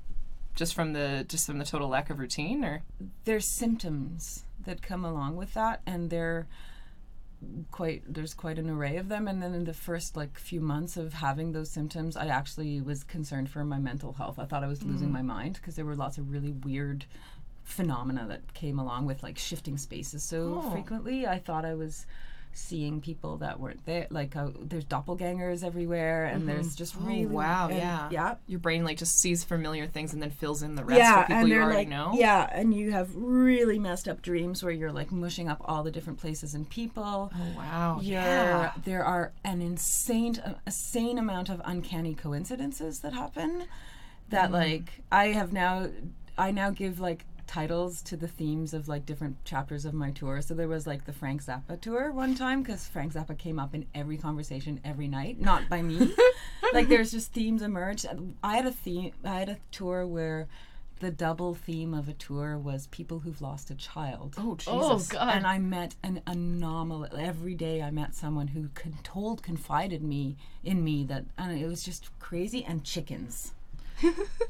Just from the just from the total lack of routine, or there's symptoms that come along with that, and they're quite there's quite an array of them. And then in the first like few months of having those symptoms, I actually was concerned for my mental health. I thought I was losing mm. my mind because there were lots of really weird phenomena that came along with like shifting spaces so oh. frequently. I thought I was seeing people that weren't there. Like uh, there's doppelgangers everywhere, and mm-hmm. there's just oh, really wow, and, yeah, yeah. Your brain like just sees familiar things and then fills in the rest yeah, of people you already like, know. Yeah, and you have really messed up dreams where you're like mushing up all the different places and people. Oh wow, you're, yeah. There are an insane, uh, insane amount of uncanny coincidences that happen. That mm-hmm. like I have now, I now give like. titles to the themes of like different chapters of my tour. So there was like the Frank Zappa tour one time because Frank Zappa came up in every conversation every night, not by me. Like there's just themes emerged. I had a theme. I had a tour where the double theme of a tour was people who've lost a child. Oh Jesus! Oh, God. And I met an anomaly. Every day I met someone who con- told confided me in me that, and it was just crazy. And chickens.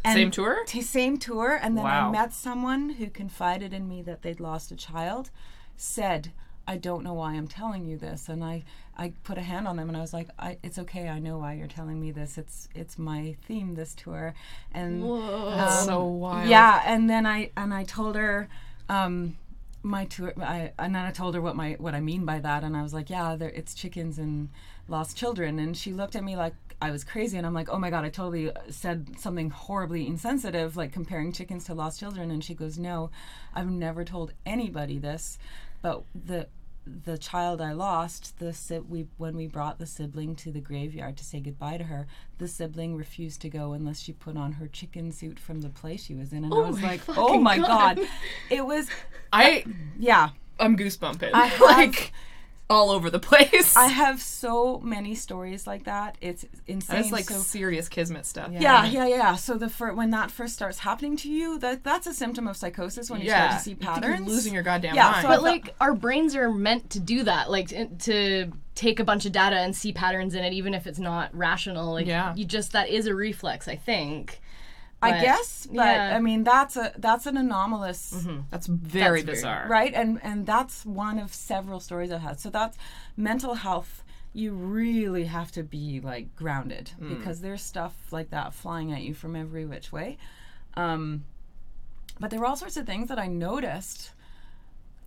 Same tour? T- same tour. And then wow. I met someone who confided in me that they'd lost a child, said, I don't know why I'm telling you this. And I, I put a hand on them and I was like, I, it's okay. I know why you're telling me this. It's it's my theme this tour. And Whoa. Um, That's so wild. Yeah. And then I, and I told her... Um, My tour, I, and then I told her what my what I mean by that, and I was like, "Yeah, there, it's chickens and lost children." And she looked at me like I was crazy, and I'm like, "Oh my god, I totally said something horribly insensitive, like comparing chickens to lost children." And she goes, "No, I've never told anybody this, but the the child I lost, the si- we when we brought the sibling to the graveyard to say goodbye to her, the sibling refused to go unless she put on her chicken suit from the play she was in." And oh I was like, "Oh my god, god. it was." I yeah, I'm goosebumping. I have, like all over the place. I have so many stories like that. It's insane. That's like so, serious kismet stuff. Yeah, yeah, yeah. yeah. So the fir- when that first starts happening to you, that that's a symptom of psychosis when you yeah. start to see patterns. You're losing your goddamn yeah, mind. So but like our brains are meant to do that, like to take a bunch of data and see patterns in it, even if it's not rational. Like yeah. you just that is a reflex, I think. But, I guess, but yeah. I mean that's a that's an anomalous. Mm-hmm. That's very that's bizarre, weird, right? And and that's one of several stories I've had. So that's mental health. You really have to be like grounded mm. because there's stuff like that flying at you from every which way. Um, but there were all sorts of things that I noticed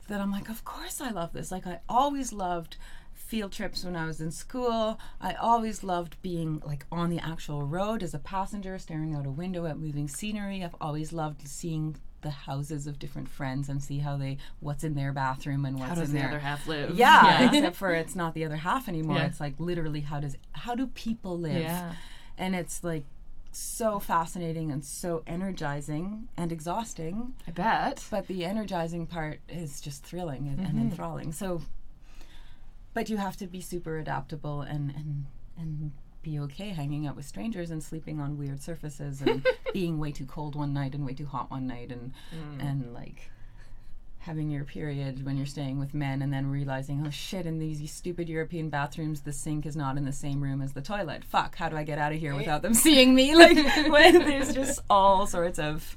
that I'm like, of course I love this. Like I always loved field trips when I was in school. I always loved being like on the actual road as a passenger, staring out a window at moving scenery. I've always loved seeing the houses of different friends and see how they, what's in their bathroom and what's how does in the their, other half live. Yeah, yeah. Except for it's not the other half anymore. Yeah. It's like literally how does, how do people live? Yeah. And it's like so fascinating and so energizing and exhausting. I bet. But the energizing part is just thrilling and, mm-hmm. and enthralling. So, but you have to be super adaptable and, and, and be okay hanging out with strangers and sleeping on weird surfaces and being way too cold one night and way too hot one night and mm. and like having your period when you're staying with men and then realizing, oh shit, in these stupid European bathrooms the sink is not in the same room as the toilet. Fuck, how do I get out of here without them seeing me? Like, when there's just all sorts of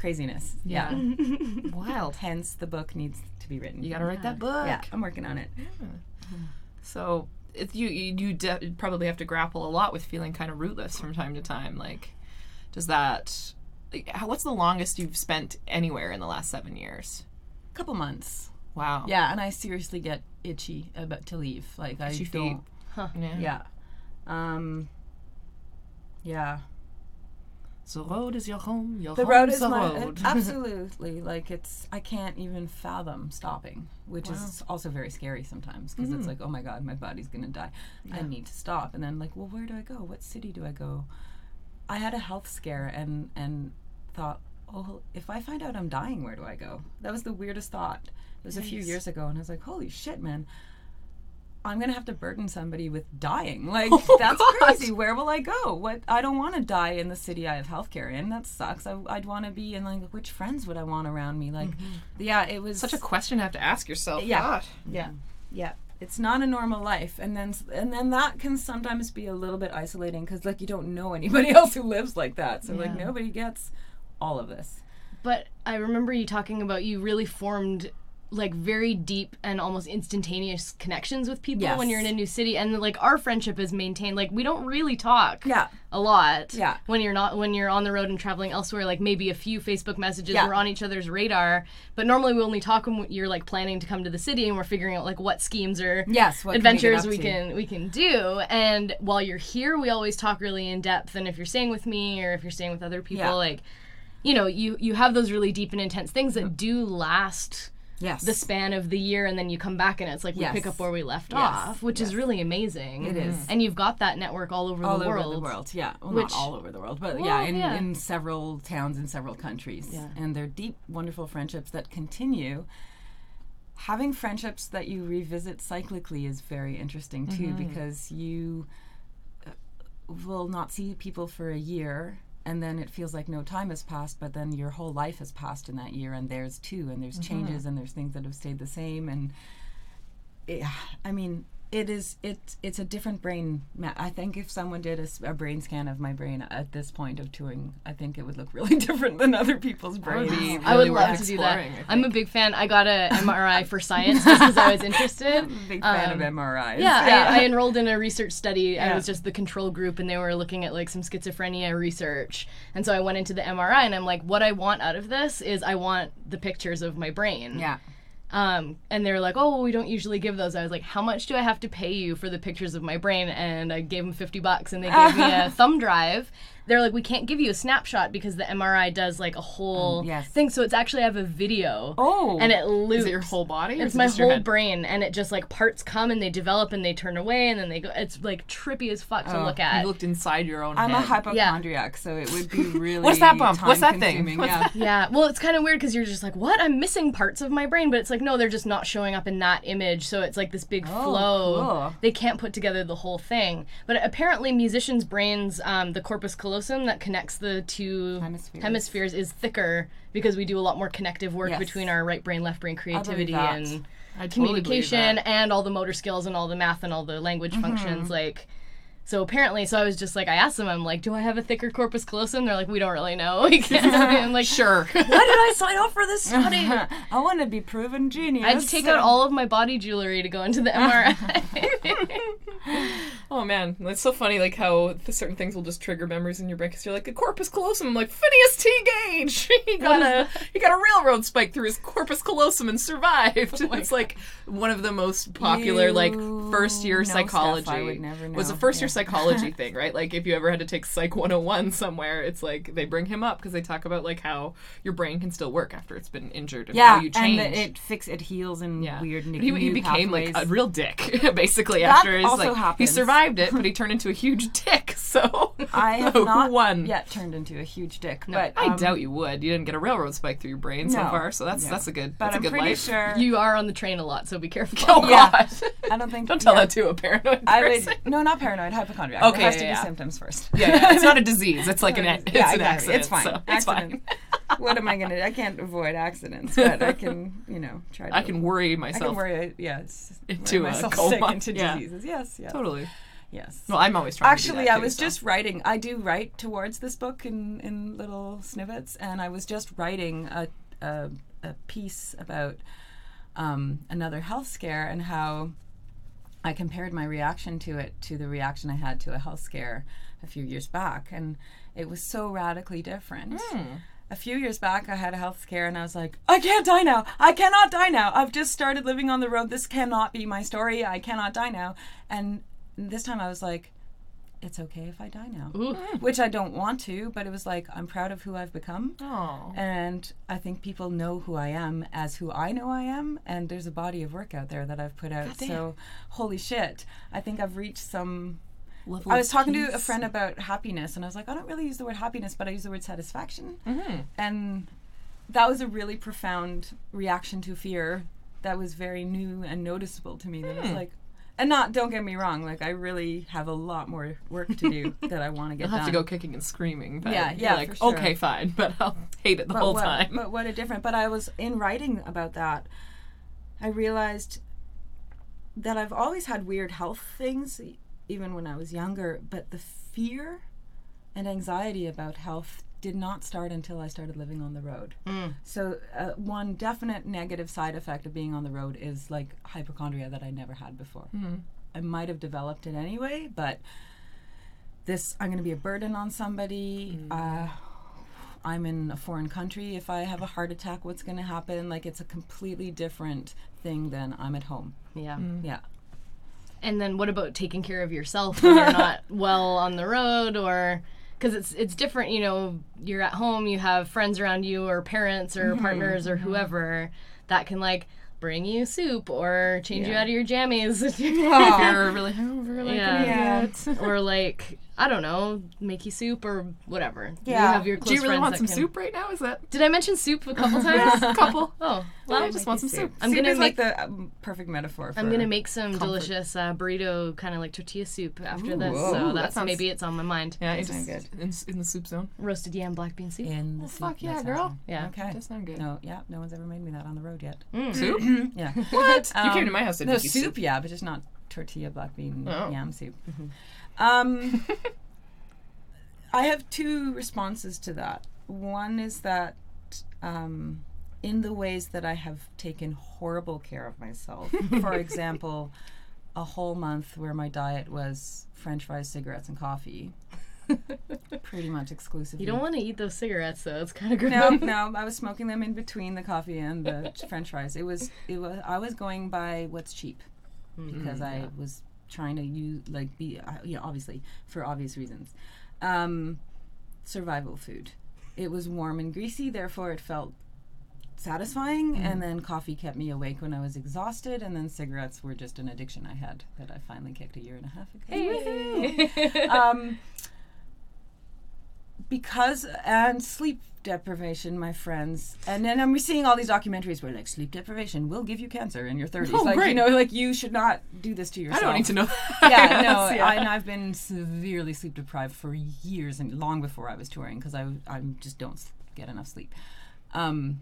craziness. Yeah. yeah. Wild. Hence the book needs to be written. You gotta yeah. write that book. Yeah, I'm working on it. Yeah. So It, you you de- probably have to grapple a lot with feeling kind of rootless from time to time. Like, does that... Like, how, what's the longest you've spent anywhere in the last seven years? A couple months. Wow. Yeah, and I seriously get itchy about to leave. Like, itchy I feet. don't... Huh. Yeah. Yeah. Um, yeah. The road is your home. Your the home road is the my, road. Absolutely. Like, it's, I can't even fathom stopping, which wow. is also very scary sometimes because mm-hmm. it's like, oh my God, my body's going to die. Yeah. I need to stop. And then like, well, where do I go? What city do I go? I had a health scare and, and thought, oh, if I find out I'm dying, where do I go? That was the weirdest thought. It was nice. A few years ago. And I was like, holy shit, man. I'm going to have to burden somebody with dying. Like, oh, that's God. crazy. Where will I go? What? I don't want to die in the city I have healthcare in. That sucks. I, I'd want to be in, like, which friends would I want around me? Like, mm-hmm. yeah, it was... Such a question to have to ask yourself. Yeah. God. Yeah. Yeah. It's not a normal life. And then and then that can sometimes be a little bit isolating because, like, you don't know anybody else who lives like that. So, yeah. like, nobody gets all of this. But I remember you talking about you really formed... like very deep and almost instantaneous connections with people yes. when you're in a new city, and like our friendship is maintained. Like we don't really talk yeah. a lot yeah. when you're not when you're on the road and traveling elsewhere. Like maybe a few Facebook messages yeah. we're on each other's radar, but normally we only talk when you're like planning to come to the city and we're figuring out like what schemes or yes, what adventures can we, we can we can do. And while you're here, we always talk really in depth. And if you're staying with me or if you're staying with other people, yeah. like you know, you you have those really deep and intense things that mm-hmm. do last. Yes. The span of the year, and then you come back and it's like we yes. pick up where we left yes. off, which yes. is really amazing. It is. And you've got that network all over all the world. All over the world, yeah. Well, which, not all over the world, but well, yeah, in, yeah, in several towns in several countries. Yeah. And they're deep, wonderful friendships that continue. Having friendships that you revisit cyclically is very interesting too mm-hmm. because you will not see people for a year. And then it feels like no time has passed, but then your whole life has passed in that year, and there's too, and there's mm-hmm. changes, and there's things that have stayed the same, and it, I mean, it is it it's a different brain. Ma- I think if someone did a, a brain scan of my brain at this point of touring, I think it would look really different than other people's brains. I would, really I would love to do that. I'm a big fan. I got a M R I for science just because I was interested. I'm a big fan um, of M R Is. Yeah, yeah. I, I enrolled in a research study. Yeah. I was just the control group, and they were looking at like some schizophrenia research. And so I went into the M R I, and I'm like, what I want out of this is I want the pictures of my brain. Yeah. Um, and they were like, oh, well, we don't usually give those. I was like, how much do I have to pay you for the pictures of my brain? And I gave them fifty bucks, and they gave me a thumb drive. They're like, we can't give you a snapshot because the M R I does like a whole um, yes. thing. So it's actually, I have a video. Oh. And it loops. Is it your whole body? Or it's my whole brain. And it just like parts come and they develop and they turn away and then they go. It's like trippy as fuck oh, to look at. You looked inside your own I'm head. I'm a hypochondriac, yeah. so it would be really What's that bump? What's that thing? What's yeah. That? yeah. Well, it's kind of weird because you're just like, what? I'm missing parts of my brain. But it's like, no, they're just not showing up in that image. So it's like this big oh, flow. Cool. They can't put together the whole thing. But apparently musicians' brains, um, the corpus callosum, that connects the two hemispheres. hemispheres is thicker because we do a lot more connective work yes. between our right brain, left brain creativity and I communication totally and all the motor skills and all the math and all the language mm-hmm. functions. Like, so apparently, so I was just like, I asked them, I'm like, do I have a thicker corpus callosum? They're like, we don't really know. I'm like, sure. Why did I sign up for this study? I want to be proven genius. I had to take out all of my body jewelry to go into the M R I. Oh man, it's so funny like how certain things will just trigger memories in your brain because you're like, a corpus callosum. I'm like, Phineas T. Gage! He got a he got a railroad spike through his corpus callosum and survived. Oh, it's God. Like one of the most popular, you like first year psychology. I would never know. Was a first year yeah. psychology thing, right? Like if you ever had to take Psych one oh one somewhere, it's like they bring him up because they talk about like how your brain can still work after it's been injured and yeah, how you change. And it fix it heals in yeah. weird new, he, he new became pathways. Like a real dick basically that after his like happens. He survived it, but he turned into a huge dick, so I have so not won. Yet turned into a huge dick. But no, I um, doubt you would. You didn't get a railroad spike through your brain no, so far, so that's no. that's a good but that's I'm a good pretty life. Sure you are on the train a lot, so be careful. Oh yeah. God. I don't think don't tell yeah. that to a paranoid I person. Would, no, not paranoid, hypochondriac. Okay, it has yeah, to yeah. be symptoms first. Yeah, yeah. It's not a disease. It's like an it's yeah, an exactly. accident. It's fine. So it's fine. What am I gonna do? I can't avoid accidents, but I can, you know, try to I can worry myself. I can worry yeah, it's into worry myself sick into diseases. Yeah. Yes, yes. Totally. Yes. Well, I'm always trying Actually, to Actually, I too, was so. just writing. I do write towards this book in, in little snippets, and I was just writing a a, a piece about um, another health scare and how I compared my reaction to it to the reaction I had to a health scare a few years back, and it was so radically different. Mm. A few years back, I had a health scare, and I was like, I can't die now. I cannot die now. I've just started living on the road. This cannot be my story. I cannot die now. And this time I was like, it's okay if I die now. Ooh. Which I don't want to, but it was like, I'm proud of who I've become. Aww. And I think people know who I am as who I know I am, and there's a body of work out there that I've put out. God, so holy shit, I think I've reached some level. I was talking peace. To a friend about happiness, and I was like, I don't really use the word happiness, but I use the word satisfaction. Mm-hmm. And that was a really profound reaction to fear that was very new and noticeable to me. Mm. That was like, and not, don't get me wrong, like I really have a lot more work to do that I want to get done. I'll have done. to go kicking and screaming, but yeah, yeah, like, sure. okay, fine, but I'll hate it the but whole what, time. But what a difference. But I was, in writing about that, I realized that I've always had weird health things, even when I was younger, but the fear and anxiety about health did not start until I started living on the road. Mm. So uh, one definite negative side effect of being on the road is like hypochondria that I never had before. Mm. I might have developed it anyway, but this, I'm going to be a burden on somebody. Mm. Uh, I'm in a foreign country. If I have a heart attack, what's going to happen? Like, it's a completely different thing than I'm at home. Yeah. Mm. Yeah. And then what about taking care of yourself when you're not well on the road, or... Because it's it's different, you know, you're at home, you have friends around you or parents or mm-hmm. partners or whoever that can, like, bring you soup or change yeah. you out of your jammies if you're really hungover. Like, yeah. yeah. Or, like, I don't know, make you soup or whatever. Yeah. You have your close Do you really want some can... soup right now? Is that... Did I mention soup a couple times? A couple. Oh. Well, yeah, I just want some soup. soup. I'm soup gonna is make... like the um, perfect metaphor for I'm going to make some comfort. delicious uh, burrito kind of like tortilla soup after Ooh, this. Whoa. So that's that sounds... maybe it's on my mind. Yeah, it's good. In, in the soup zone. Roasted yam black bean soup. In the oh, soup. Fuck yeah, girl. Good. Yeah. Okay. That's not good. No, yeah, no one's ever made me that on the road yet. Mm. Soup? Yeah. What? Um, you came to my house and no, soup, yeah, but just not tortilla black bean yam soup. Um, I have two responses to that. One is that um, in the ways that I have taken horrible care of myself, for example, a whole month where my diet was French fries, cigarettes, and coffee, pretty much exclusively. You don't want to eat those cigarettes, though. It's kind of gross. No, no, I was smoking them in between the coffee and the French fries. It was, it was. I was going by what's cheap mm-hmm, because I yeah. was... trying to use, like, be, uh, you know, obviously, for obvious reasons. Um, survival food. It was warm and greasy, therefore it felt satisfying, mm. and then coffee kept me awake when I was exhausted, and then cigarettes were just an addiction I had that I finally kicked a year and a half ago. Hey. um, because, and sleep deprivation, my friends, and then I'm seeing all these documentaries where like sleep deprivation will give you cancer in your thirties. Oh, like great. You know, like you should not do this to yourself. I don't need to know. That. Yeah, no, yeah. I, and I've been severely sleep deprived for years and long before I was touring because I I just don't get enough sleep. Um,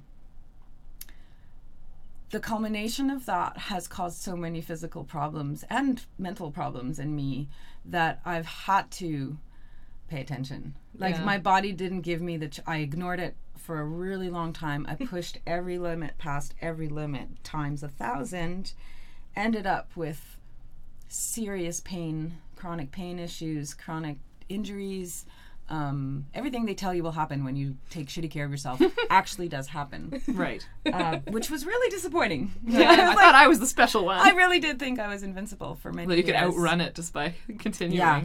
the culmination of that has caused so many physical problems and mental problems in me that I've had to pay attention. Like yeah. my body didn't give me the ch- I ignored it for a really long time. I pushed every limit past every limit times a thousand, ended up with serious pain, chronic pain issues, chronic injuries. Um, everything they tell you will happen when you take shitty care of yourself actually does happen. Right. Uh, which was really disappointing. Yeah, I, I like, thought I was the special one. I really did think I was invincible for many years. Well, you could years. outrun it just by continuing. Yeah.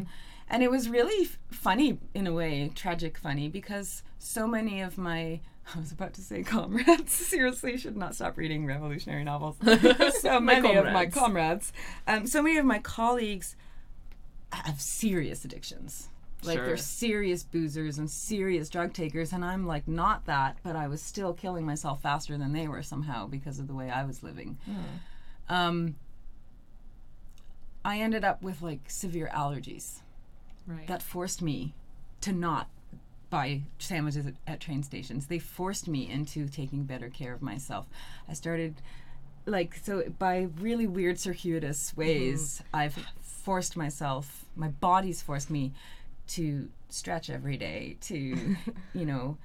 And it was really f- funny in a way, tragic funny, because so many of my, I was about to say comrades, seriously, should not stop reading revolutionary novels. So many comrades. of my comrades, um, so many of my colleagues have serious addictions. Like, sure. They're serious boozers and serious drug takers, and I'm like, not that, but I was still killing myself faster than they were somehow because of the way I was living. Mm. Um, I ended up with like severe allergies. Right. That forced me to not buy sandwiches at, at train stations. They forced me into taking better care of myself. I started, like, so by really weird circuitous ways, mm-hmm. I've forced myself, my body's forced me to stretch every day, to, you know,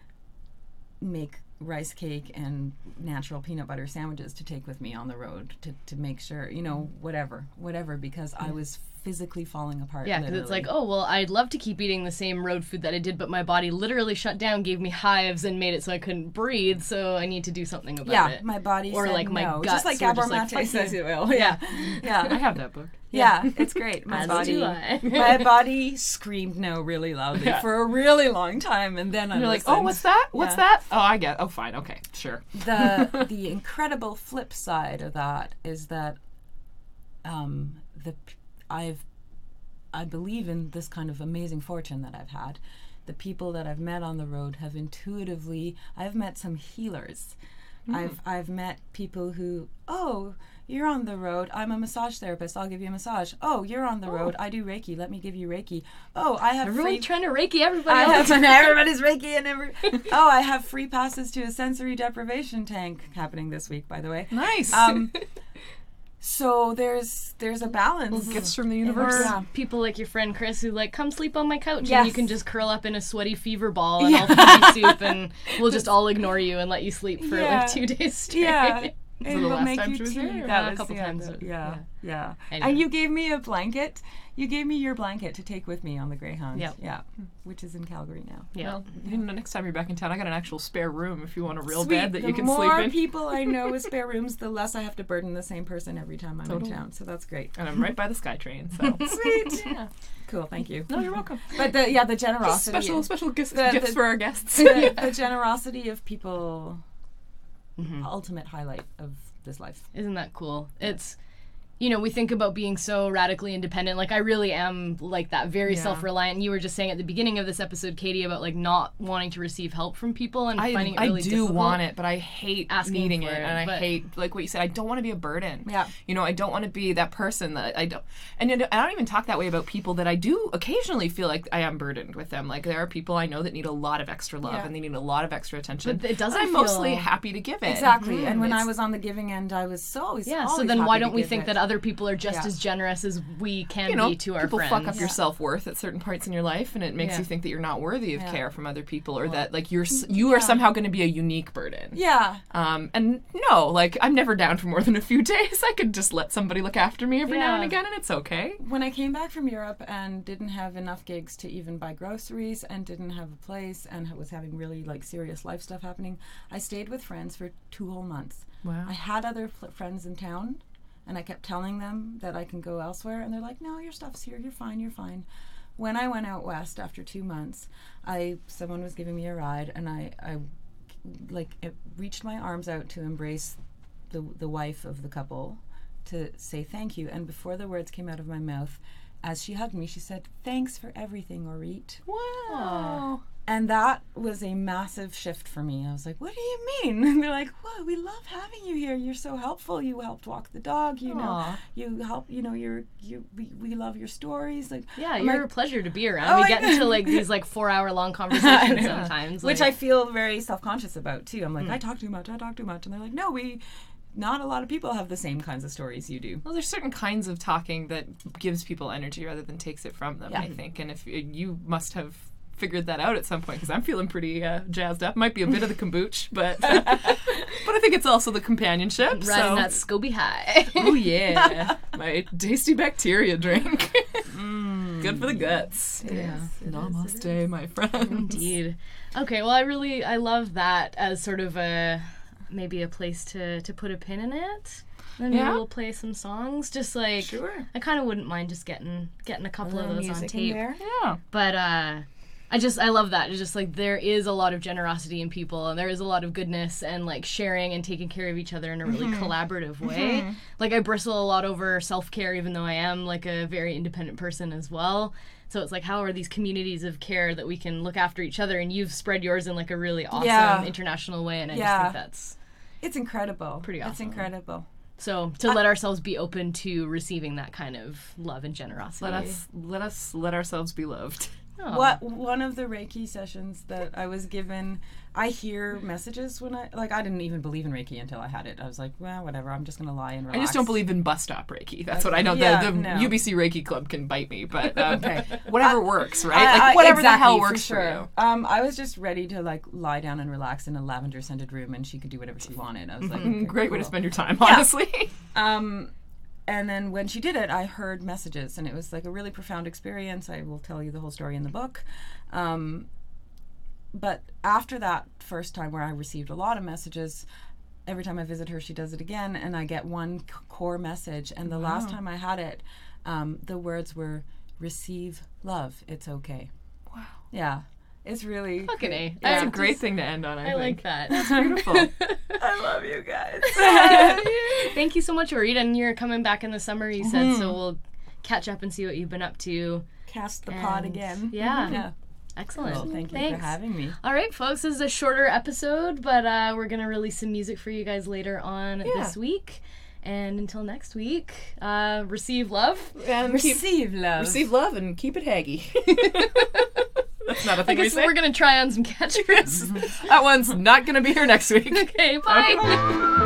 make rice cake and natural peanut butter sandwiches to take with me on the road to, to make sure, you know, whatever, whatever, because I was physically falling apart. Yeah, because it's like, oh, well, I'd love to keep eating the same road food that I did, but my body literally shut down, gave me hives, and made it so I couldn't breathe, so I need to do something about yeah, it. Yeah, my body or said like my no. Just like Gabor Maté says it will. Yeah. Yeah. I have that book. Yeah, it's great. My body, my body screamed no really loudly yeah. for a really long time, and then I you're listened. Like, oh, what's that? What's yeah. that? Oh, I get. It. Oh, fine. Okay, sure. The the incredible flip side of that is that, um, the I've I believe in this kind of amazing fortune that I've had. The people that I've met on the road have intuitively. I've met some healers. Mm. I've I've met people who, oh, you're on the road, I'm a massage therapist, I'll give you a massage. Oh, you're on the oh. road, I do Reiki, let me give you Reiki. Oh, I have Everyone free... trying to Reiki everybody I else. Have, and everybody's Reiki and every... Oh, I have free passes to a sensory deprivation tank happening this week, by the way. Nice. Um, so there's there's a balance. Gifts from the universe. Yeah. People like your friend Chris who like, come sleep on my couch yes. and you can just curl up in a sweaty fever ball and yeah. I'll feed you soup and we'll just all ignore you and let you sleep for yeah. like two days straight. Yeah. It will make you tea. That yeah, was a couple yeah, times. Yeah, yeah. yeah. Anyway. And you gave me a blanket. You gave me your blanket to take with me on the Greyhound. Yep. Yeah. Which is in Calgary now. Yeah. Well, you know, next time you're back in town, I got an actual spare room if you want a real Sweet. bed that the you can sleep in. The more people I know with spare rooms, the less I have to burden the same person every time I'm totally. in town. So that's great. And I'm right by the SkyTrain. So sweet. Yeah. Cool. Thank you. No, you're welcome. But the, yeah, the generosity. Just special, special gifts, the, gifts the, for our guests. The, the generosity of people. Mm-hmm. Ultimate highlight of this life. Isn't that cool? Yeah. It's, you know, we think about being so radically independent. Like, I really am like that, very yeah. self-reliant. You were just saying at the beginning of this episode, Katie, about like not wanting to receive help from people and I, finding it really difficult. I do want it, but I hate asking needing for it, it, and I hate like what you said. I don't want to be a burden. Yeah, you know, I don't want to be that person that I don't. And I don't even talk that way about people that I do occasionally feel like I am burdened with them. Like there are people I know that need a lot of extra love yeah. and they need a lot of extra attention. But it doesn't. I'm feel... mostly happy to give it. Exactly. Mm-hmm. And when it's... I was on the giving end, I was so always yeah. Always so then, happy why don't we think it. that? Other people are just yeah. as generous as we can you know, be to our people friends. People fuck up yeah. your self-worth at certain parts in your life, and it makes yeah. you think that you're not worthy of yeah. care from other people, or well, that like you're you yeah. are somehow going to be a unique burden. Yeah. Um. And no, like I'm never down for more than a few days. I could just let somebody look after me every yeah. now and again, and it's okay. When I came back from Europe and didn't have enough gigs to even buy groceries, and didn't have a place, and was having really like serious life stuff happening, I stayed with friends for two whole months. Wow. I had other fl- friends in town. And I kept telling them that I can go elsewhere. And they're like, no, your stuff's here. You're fine. You're fine. When I went out west after two months, I someone was giving me a ride. And I, I like, it reached my arms out to embrace the the wife of the couple to say thank you. And before the words came out of my mouth, as she hugged me, she said, thanks for everything, Orit. Wow. And that was a massive shift for me. I was like, what do you mean? And they're like, whoa, we love having you here. You're so helpful. You helped walk the dog, you Aww. know. You help, you know, you're, you, we, we love your stories. Like, yeah, I'm you're like, a pleasure to be around. Oh we get God. into like these like four hour long conversations yeah. sometimes. Which like, I feel very self-conscious about too. I'm like, mm. I talk too much, I talk too much. And they're like, no, we... Not a lot of people have the same kinds of stories you do. Well, there's certain kinds of talking that gives people energy rather than takes it from them, yeah. I think. And if you must have figured that out at some point, because I'm feeling pretty uh, jazzed up. Might be a bit of the kombucha, but uh, but I think it's also the companionship. Riding so. that Scobie high. Oh, yeah. My tasty bacteria drink. Mmm. good for the guts. Yeah. It Namaste, is, is. my friends. Indeed. Okay, well, I really, I love that as sort of a, maybe a place to, to put a pin in it. And maybe yeah. we'll play some songs. Just like, sure. I kind of wouldn't mind just getting getting a couple a of those on tape. Yeah. But uh, I just, I love that. It's just like, there is a lot of generosity in people, and there is a lot of goodness, and like sharing and taking care of each other in a really mm-hmm. collaborative way. Mm-hmm. Like, I bristle a lot over self-care, even though I am like a very independent person as well. So it's like, how are these communities of care that we can look after each other? And you've spread yours in like a really awesome yeah. international way. And I yeah. just think that's... It's incredible. Pretty awesome. It's incredible. So to let I, ourselves be open to receiving that kind of love and generosity. Let us let us let ourselves be loved. Aww. What one of the Reiki sessions that I was given, I hear messages when I like I didn't even believe in Reiki until I had it. I was like, well, whatever. I'm just gonna lie and relax. I just don't believe in bus stop Reiki. That's okay. what I know. Yeah, the the no. U B C Reiki Club can bite me, but um, okay. whatever uh, works, right? Uh, like whatever exactly, the hell works for, sure. for you. Um, I was just ready to like lie down and relax in a lavender scented room, and she could do whatever she wanted. I was mm-hmm. like, okay, great cool. way to spend your time, yeah. honestly. um. And then when she did it, I heard messages, and it was like a really profound experience. I will tell you the whole story in the book. Um, but after that first time where I received a lot of messages, every time I visit her, she does it again, and I get one c- core message. And the wow. last time I had it, um, the words were, receive love, it's okay. Wow. Yeah. It's really... Fucking A. That's yeah. a great thing to end on, I, I think. I like that. That's beautiful. I love you guys. Thank you so much, Orit. And you're coming back in the summer, you said, mm-hmm. so we'll catch up and see what you've been up to. Cast the and pod again. Yeah. yeah. Excellent. Well, thank you Thanks. for having me. All right, folks. This is a shorter episode, but uh, we're going to release some music for you guys later on yeah. this week. And until next week, uh, receive love. And receive keep, love. Receive love and keep it haggy. That's not a thing I guess we say. We're going to try on some catchphrases. That one's not going to be here next week. Okay, bye. Okay.